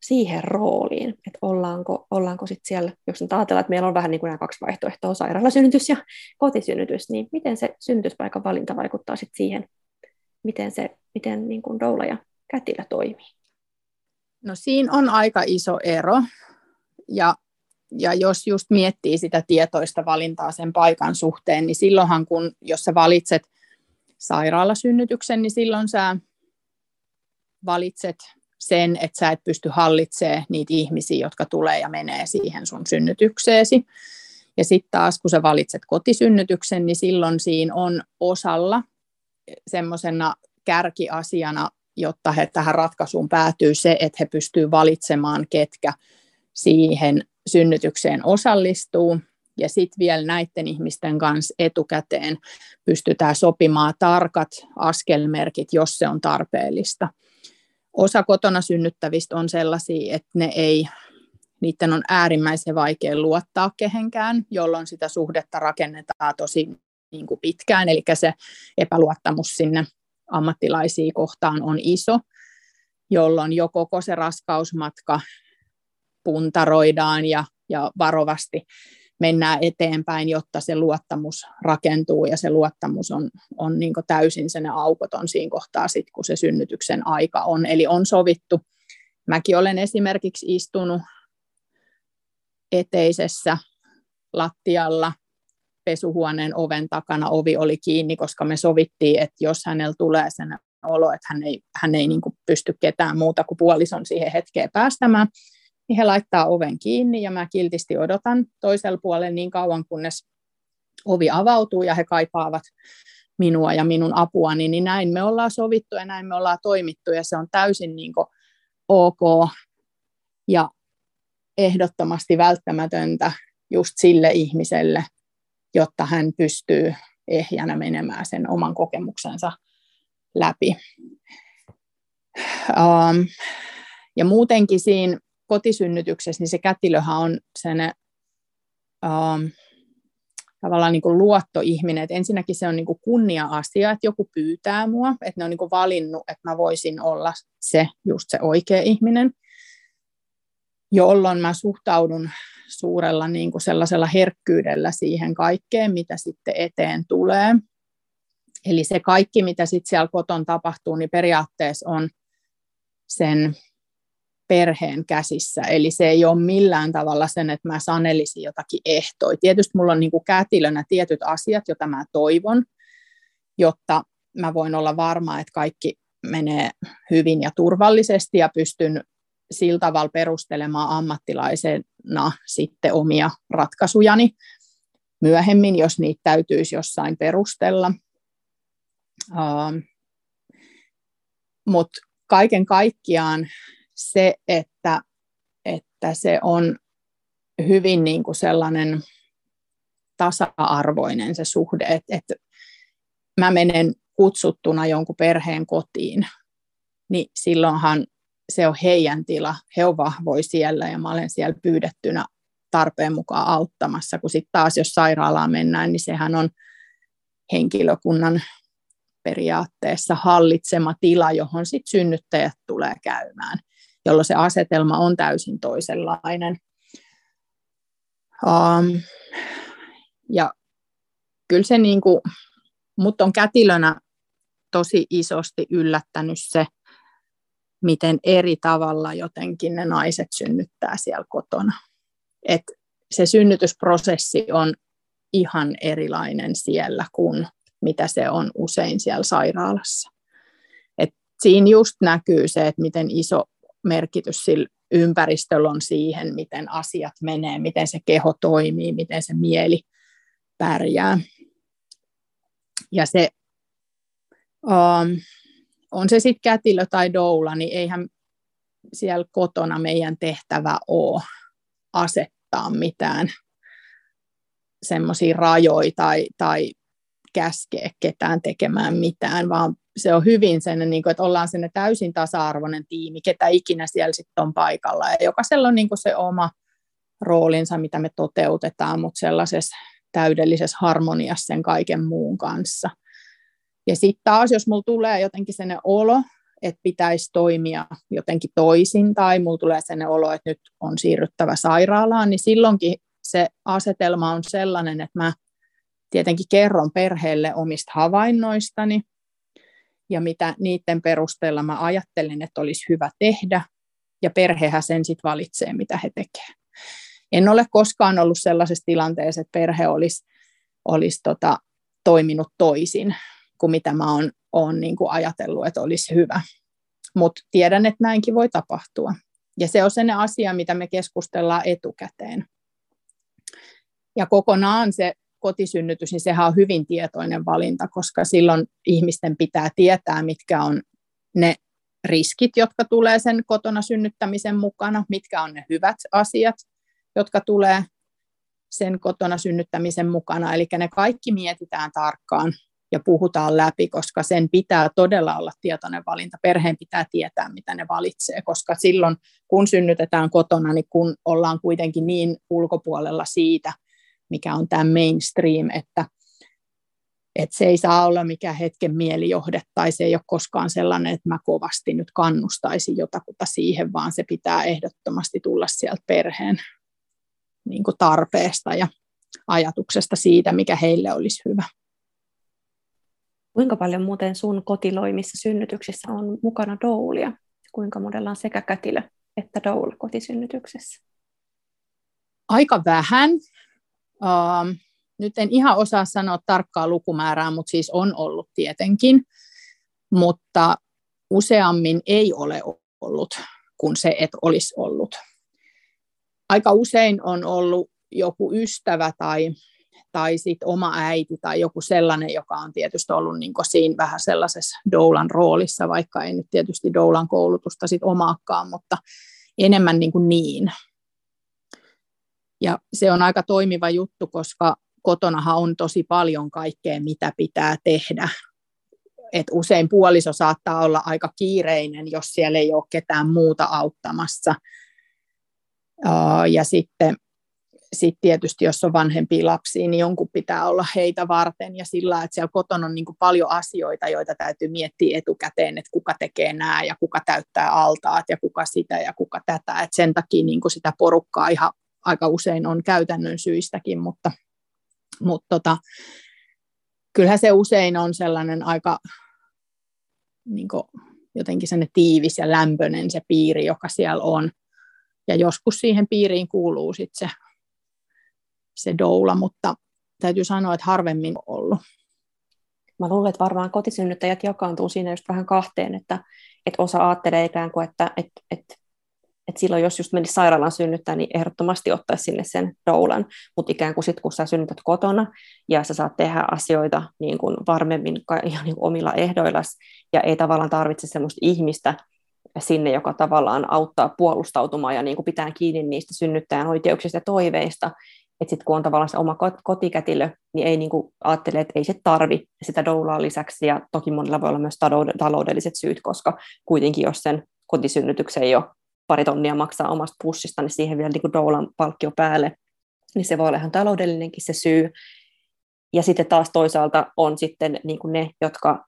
siihen rooliin, että ollaanko, ollaanko sitten siellä, jos nyt ajatellaan, että meillä on vähän niin kuin nämä kaksi vaihtoehtoa, sairaalasynnytys ja kotisynnytys, niin miten se synnytyspaikan valinta vaikuttaa sitten siihen, miten, se, miten niin kuin doula ja kätilö toimii? No siinä on aika iso ero, ja, ja jos just miettii sitä tietoista valintaa sen paikan suhteen, niin silloinhan kun, jos sä valitset sairaalasynnytyksen, niin silloin sä valitset sen, että sä et pysty hallitsemaan niitä ihmisiä, jotka tulee ja menee siihen sun synnytykseesi. Ja sitten taas, kun sä valitset kotisynnytyksen, niin silloin siinä on osalla semmoisena kärkiasiana, jotta he tähän ratkaisuun päätyy se, että he pystyvät valitsemaan, ketkä siihen synnytykseen osallistuu. Ja sitten vielä näiden ihmisten kanssa etukäteen pystytään sopimaan tarkat askelmerkit, jos se on tarpeellista. Osa kotona synnyttävistä on sellaisia, että ne ei, niiden on äärimmäisen vaikea luottaa kehenkään, jolloin sitä suhdetta rakennetaan tosi niin kuin pitkään. Eli se epäluottamus sinne ammattilaisia kohtaan on iso, jolloin jo koko se raskausmatka puntaroidaan ja, ja varovasti mennään eteenpäin, jotta se luottamus rakentuu, ja se luottamus on, on niin kuin täysin sen aukoton siinä kohtaa, sit, kun se synnytyksen aika on. Eli on sovittu. Mäkin olen esimerkiksi istunut eteisessä lattialla pesuhuoneen oven takana. Ovi oli kiinni, koska me sovittiin, että jos hänellä tulee sen olo, että hän ei, hän ei niin kuin pysty ketään muuta kuin puolison siihen hetkeen päästämään, niin he laittaa oven kiinni, ja mä kiltisti odotan toisella puolella niin kauan, kunnes ovi avautuu ja he kaipaavat minua ja minun apuani, niin näin me ollaan sovittu ja näin me ollaan toimittu, ja se on täysin niin kuin ok ja ehdottomasti välttämätöntä just sille ihmiselle, jotta hän pystyy ehjänä menemään sen oman kokemuksensa läpi. Um, ja muutenkin siinä kotisynnytyksessä, niin se kätilöhän on sen ähm, tavallaan niin kuin luottoihminen. Et ensinnäkin se on niin kuin kunnia-asia, että joku pyytää mua, että ne on niin kuin valinnut, että mä voisin olla se, just se oikea ihminen, jolloin mä suhtaudun suurella niin kuin sellaisella herkkyydellä siihen kaikkeen, mitä sitten eteen tulee. Eli se kaikki, mitä sitten siellä koton tapahtuu, niin periaatteessa on sen perheen käsissä, eli se ei ole millään tavalla sen, että mä sanelisin jotakin ehtoja. Tietysti mulla on niin kuin kätilönä tietyt asiat, joita mä toivon, jotta mä voin olla varma, että kaikki menee hyvin ja turvallisesti, ja pystyn sillä tavalla perustelemaan ammattilaisena sitten omia ratkaisujani, myöhemmin, jos niitä täytyisi jossain perustella. Mutta kaiken kaikkiaan se, että, että se on hyvin niin kuin sellainen tasa-arvoinen se suhde, että, että mä menen kutsuttuna jonkun perheen kotiin, niin silloinhan se on heidän tila, he on vahvoja siellä ja mä olen siellä pyydettynä tarpeen mukaan auttamassa, kun sitten taas jos sairaalaan mennään, niin sehän on henkilökunnan periaatteessa hallitsema tila, johon sitten synnyttäjät tulee käymään, jolloin se asetelma on täysin toisenlainen. Um, ja kyllä se niin kuin, mut on kätilönä tosi isosti yllättänyt se, miten eri tavalla jotenkin ne naiset synnyttää siellä kotona. Et se synnytysprosessi on ihan erilainen siellä kuin mitä se on usein siellä sairaalassa. Et siinä just näkyy se, että miten iso merkitys sillä ympäristöllä on siihen, miten asiat menee, miten se keho toimii, miten se mieli pärjää. Ja se, um, on se sitten kätilö tai doula, niin eihän siellä kotona meidän tehtävä ole asettaa mitään semmoisia rajoja tai, tai käskeä ketään tekemään mitään, vaan se on hyvin sen, niin kuin, että ollaan sen täysin tasa-arvoinen tiimi, ketä ikinä siellä sitten on paikalla. Ja jokaisella on niin kuin se oma roolinsa, mitä me toteutetaan, mutta sellaisessa täydellisessä harmoniassa sen kaiken muun kanssa. Ja sitten taas, jos mulla tulee jotenkin sellainen olo, että pitäisi toimia jotenkin toisin, tai mulla tulee sellainen olo, että nyt on siirryttävä sairaalaan, niin silloinkin se asetelma on sellainen, että mä tietenkin kerron perheelle omista havainnoistani, ja mitä niiden perusteella mä ajattelin, että olisi hyvä tehdä, ja perhehän sen sitten valitsee, mitä he tekevät. En ole koskaan ollut sellaisessa tilanteessa, että perhe olisi, olisi tota, toiminut toisin kuin mitä mä oon, oon niin kuin ajatellut, että olisi hyvä. Mutta tiedän, että näinkin voi tapahtua. Ja se on se asia, mitä me keskustellaan etukäteen. Ja kokonaan se kotisynnytys, niin sehän on hyvin tietoinen valinta, koska silloin ihmisten pitää tietää, mitkä on ne riskit, jotka tulee sen kotona synnyttämisen mukana, mitkä on ne hyvät asiat, jotka tulee sen kotona synnyttämisen mukana. Eli ne kaikki mietitään tarkkaan ja puhutaan läpi, koska sen pitää todella olla tietoinen valinta. Perheen pitää tietää, mitä ne valitsee, koska silloin, kun synnytetään kotona, niin kun ollaan kuitenkin niin ulkopuolella siitä, mikä on tämä mainstream, että, että se ei saa olla mikään hetken mielijohde, tai se ei ole koskaan sellainen, että mä kovasti nyt kannustaisin jotakuta siihen, vaan se pitää ehdottomasti tulla sieltä perheen niin kuin tarpeesta ja ajatuksesta siitä, mikä heille olisi hyvä. Kuinka paljon muuten sun kotiloimissa synnytyksissä on mukana doulia? Kuinka monella on sekä kätilö että doula kotisynnytyksessä? Aika vähän. Uh, nyt en ihan osaa sanoa tarkkaa lukumäärää, mutta siis on ollut tietenkin, mutta useammin ei ole ollut kuin se, että olisi ollut. Aika usein on ollut joku ystävä tai, tai sit oma äiti tai joku sellainen, joka on tietysti ollut niin kuin siinä vähän sellaisessa doulan roolissa, vaikka ei nyt tietysti doulan koulutusta sit omaakaan, mutta enemmän niin kuin niin. Ja se on aika toimiva juttu, koska kotonahan on tosi paljon kaikkea, mitä pitää tehdä. Et usein puoliso saattaa olla aika kiireinen, jos siellä ei ole ketään muuta auttamassa. Ja sitten sit tietysti, jos on vanhempia lapsia, niin jonkun pitää olla heitä varten. Ja sillä, että siellä kotona on niin kuin paljon asioita, joita täytyy miettiä etukäteen, että kuka tekee nämä ja kuka täyttää altaat ja kuka sitä ja kuka tätä. Et sen takia niin kuin sitä porukkaa ihan aika usein on käytännön syistäkin, mutta, mutta tota, kyllähän se usein on sellainen aika niin kuin jotenkin sellainen tiivis ja lämpöinen se piiri, joka siellä on. Ja joskus siihen piiriin kuuluu sitten se, se doula, mutta täytyy sanoa, että harvemmin on ollut. Mä luulen, että varmaan kotisynnyttäjät jakaantuu siinä just vähän kahteen, että, että osa ajattelee ikään kuin, että, että, että Et silloin, jos just menisi sairaalaan synnyttää, niin ehdottomasti ottaisi sinne sen doulan. Mutta ikään kuin sitten, kun sä synnytät kotona ja sä saat tehdä asioita niin kuin varmemmin ihan niin kuin omilla ehdoillasi ja ei tavallaan tarvitse semmoista ihmistä sinne, joka tavallaan auttaa puolustautumaan ja niin kuin pitää kiinni niistä synnyttäjän oikeuksista ja toiveista. Että sitten kun on tavallaan se oma kotikätilö, niin ei niin kuin ajattele, että ei se tarvi sitä doulaa lisäksi. Ja toki monilla voi olla myös taloudelliset syyt, koska kuitenkin jos sen kotisynnytyksen ei ole pari tonnia maksaa omasta pussista, niin siihen vielä niin kuin doulan palkkio päälle, niin se voi olla ihan taloudellinenkin se syy. Ja sitten taas toisaalta on sitten niin kuin ne, jotka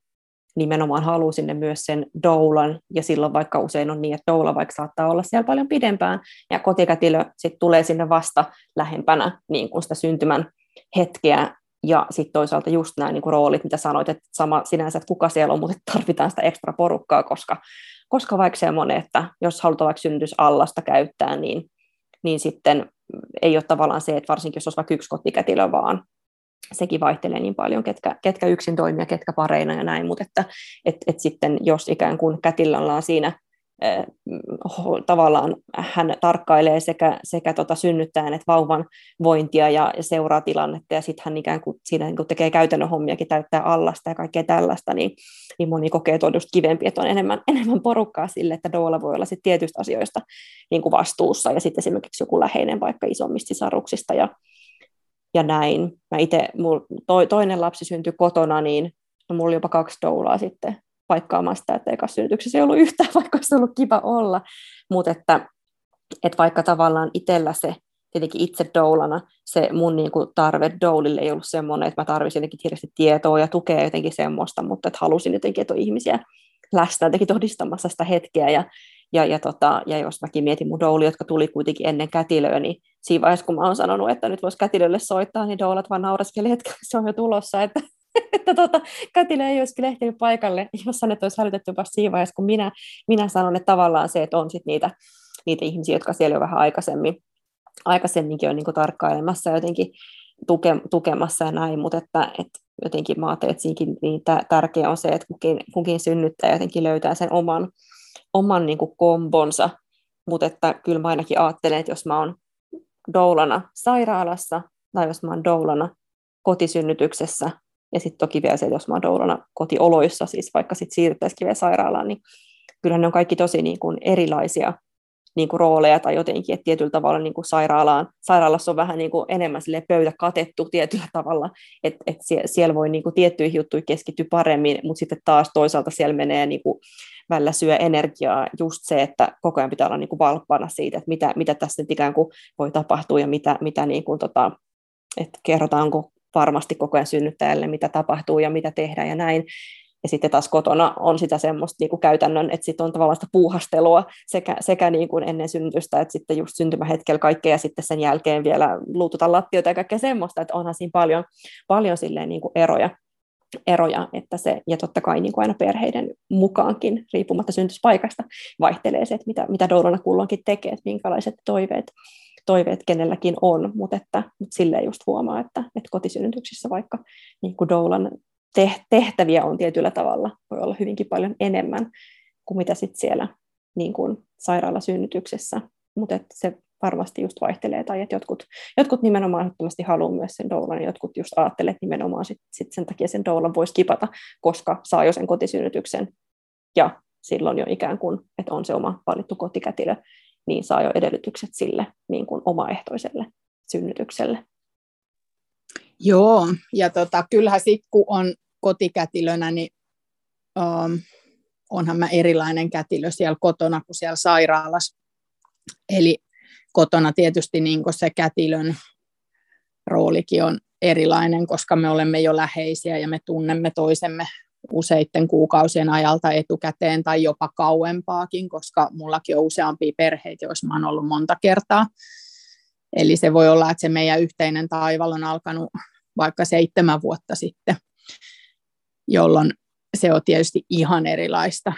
nimenomaan haluaa sinne myös sen doulan, ja silloin vaikka usein on niin, että doula vaikka saattaa olla siellä paljon pidempään, ja kotikätilö sitten tulee sinne vasta lähempänä niin kuin sitä syntymän hetkeä, ja sitten toisaalta just nämä niin kuin roolit, mitä sanoit, että sama sinänsä, että kuka siellä on, mutta tarvitaan sitä ekstra porukkaa, koska Koska vaikka semmoinen, että jos halutaan vaikka synnytysallasta käyttää, niin, niin sitten ei ole tavallaan se, että varsinkin jos olisi vaikka yksi kotikätilö, vaan sekin vaihtelee niin paljon, ketkä, ketkä yksin toimii, ketkä pareina ja näin, mutta että et, et sitten jos ikään kuin kätilöllä on siinä eh, tavallaan hän tarkkailee sekä, sekä tota synnyttäjän että vauvan vointia ja seuraa tilannetta ja sitten hän ikään kuin siinä niin kuin tekee käytännön hommiakin, täyttää allasta ja kaikkea tällaista, niin, niin moni kokee todella kivempi, että on enemmän, enemmän porukkaa sille, että doula voi olla sit tietyistä asioista niin kuin vastuussa ja sitten esimerkiksi joku läheinen vaikka isommista sisaruksista ja ja näin. Mä ite, mul, to, toinen lapsi syntyi kotona, niin no, mulla oli jopa kaksi doulaa sitten paikkaamaan sitä, että eikä synnytyksessä ei ollut yhtään, vaikka olisi ollut kiva olla. Mutta että, että vaikka tavallaan itsellä se, tietenkin itse doulana, se mun niin kuin tarve doulille ei ollut semmoinen, että mä tarvitsin jotenkin hirveästi tietoa ja tukea jotenkin semmoista, mutta että halusin jotenkin, että on ihmisiä läsnä jotenkin todistamassa sitä hetkeä. Ja, ja, ja, tota, ja jos mäkin mietin mun doulia, jotka tuli kuitenkin ennen kätilöä, niin siinä vaiheessa, kun mä oon sanonut, että nyt voisi kätilölle soittaa, niin doulat vaan nauraskeli hetkellä, se on jo tulossa, että, että tota, kätilö ei olisi kyllä ehtinyt paikalle, jos hänet olisi hälytetty vasta siinä vaiheessa, kun minä, minä sanon, että tavallaan se, että on sit niitä, niitä ihmisiä, jotka siellä jo vähän aikaisemmin, aikaisemminkin on niin kuin tarkkailemassa jotenkin tuke, tukemassa ja näin, mutta että, että jotenkin mä ajattelen, että siinkin niin tärkeää on se, että kukin, kukin synnyttäjä jotenkin löytää sen oman, oman niin kuin kombonsa, mutta että kyllä mä ainakin ajattelen, että jos mä oon doulana sairaalassa, tai jos mä oon doulana kotisynnytyksessä, ja sitten toki vielä se, että jos mä oon doulana kotioloissa, siis vaikka sitten siirryttäisikin vielä sairaalaan, niin kyllähän ne on kaikki tosi niin kuin erilaisia niin kuin rooleja, tai jotenkin, että tietyllä tavalla niin kuin sairaalaan, sairaalassa on vähän niin kuin enemmän pöytä katettu tietyllä tavalla, että et sie, siellä voi niin kuin tiettyihin juttuihin keskittyä paremmin, mutta sitten taas toisaalta siellä menee niin kuin välillä syö energiaa just se, että koko ajan pitää olla niin kuin valppaana siitä, että mitä, mitä tässä nyt ikään kuin voi tapahtua ja mitä, mitä niin kuin tota, että kerrotaanko varmasti koko ajan synnyttäjälle, mitä tapahtuu ja mitä tehdään ja näin. Ja sitten taas kotona on sitä semmoista niin kuin käytännön, että sitten on tavallaan sitä puuhastelua sekä, sekä niin kuin ennen synnytystä, että sitten just syntymähetkellä kaikkea ja sitten sen jälkeen vielä luututaan lattioita ja kaikkea semmoista, että onhan siinä paljon, paljon silleen niin kuin eroja. eroja, että se, ja totta kai niin kuin aina perheiden mukaankin, riippumatta synnytyspaikasta, vaihtelee se, että mitä, mitä doulana kulloinkin tekee, että minkälaiset toiveet, toiveet kenelläkin on, mutta, että, mutta silleen just huomaa, että, että kotisynnytyksissä vaikka niin kuin doulan tehtäviä on tietyllä tavalla, voi olla hyvinkin paljon enemmän kuin mitä sitten siellä niin kuin sairaalasynnytyksessä, mutta että se varmasti just vaihtelee, tai että jotkut, jotkut nimenomaan haluaa myös sen doulan, ja jotkut just ajattelee, että nimenomaan sit, sit sen takia sen doulan voisi kipata, koska saa jo sen kotisynnytyksen, ja silloin jo ikään kuin, että on se oma valittu kotikätilö, niin saa jo edellytykset sille niin kuin omaehtoiselle synnytykselle. Joo, ja tota, kyllähän sitten kun on kotikätilönä, niin um, onhan mä erilainen kätilö siellä kotona kuin siellä sairaalassa. Eli kotona tietysti niin kuin se kätilön roolikin on erilainen, koska me olemme jo läheisiä ja me tunnemme toisemme useitten kuukausien ajalta etukäteen tai jopa kauempaakin, koska mullakin on useampia perheitä, joissa mä oon ollut monta kertaa. Eli se voi olla, että se meidän yhteinen taival on alkanut vaikka seitsemän vuotta sitten, jolloin se on tietysti ihan erilaista.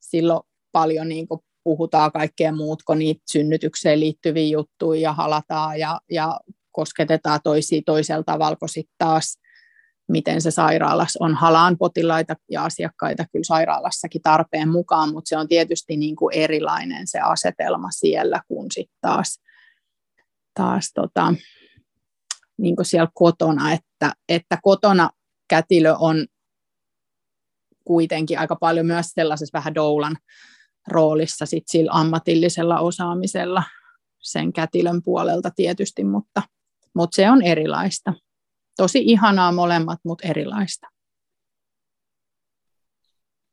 Silloin paljon niin kuin puhutaan kaikkea muut kuin niitä synnytykseen liittyviä juttuja ja halataan ja, ja kosketetaan toisia toisella tavalla kuin sitten taas miten se sairaalassa on halaan potilaita ja asiakkaita kyllä sairaalassakin tarpeen mukaan, mutta se on tietysti niin kuin erilainen se asetelma siellä kuin sitten taas, taas tota, niin kuin siellä kotona, että, että kotona kätilö on kuitenkin aika paljon myös sellaisessa vähän doulan roolissa sit sillä ammatillisella osaamisella sen kätilön puolelta tietysti, mutta, mutta se on erilaista. Tosi ihanaa molemmat, mutta erilaista.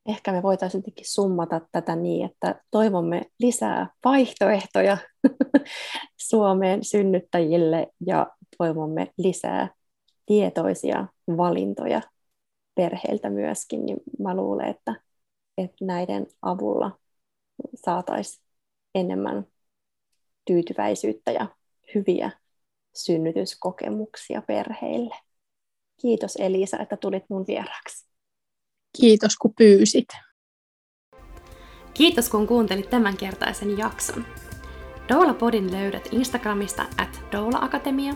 Ehkä me voitaisiin jotenkin summata tätä niin, että toivomme lisää vaihtoehtoja Suomeen synnyttäjille ja toivomme lisää tietoisia valintoja perheiltä myöskin. Niin mä luulen, että, että näiden avulla saataisiin enemmän tyytyväisyyttä ja hyviä synnytyskokemuksia perheille. Kiitos Eliisa, että tulit mun vieraksi. Kiitos kun pyysit. Kiitos kun kuuntelit tämänkertaisen jakson. Doulapodin löydät Instagramista at Doula Akatemia.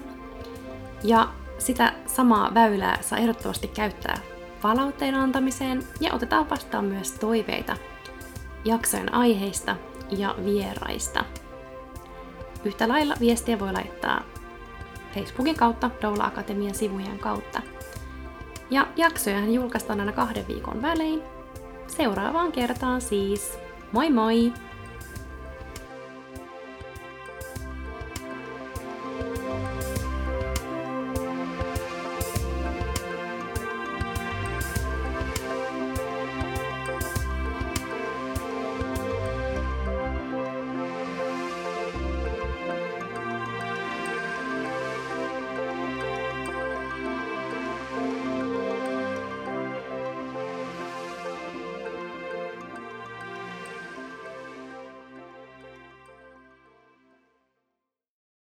Ja sitä samaa väylää saa ehdottomasti käyttää palautteen antamiseen ja otetaan vastaan myös toiveita jaksojen aiheista ja vieraista. Yhtä lailla viestiä voi laittaa Facebookin kautta, Doula Akatemian sivujen kautta. Ja jaksojahan julkaistaan aina kahden viikon välein. Seuraavaan kertaan siis. Moi moi!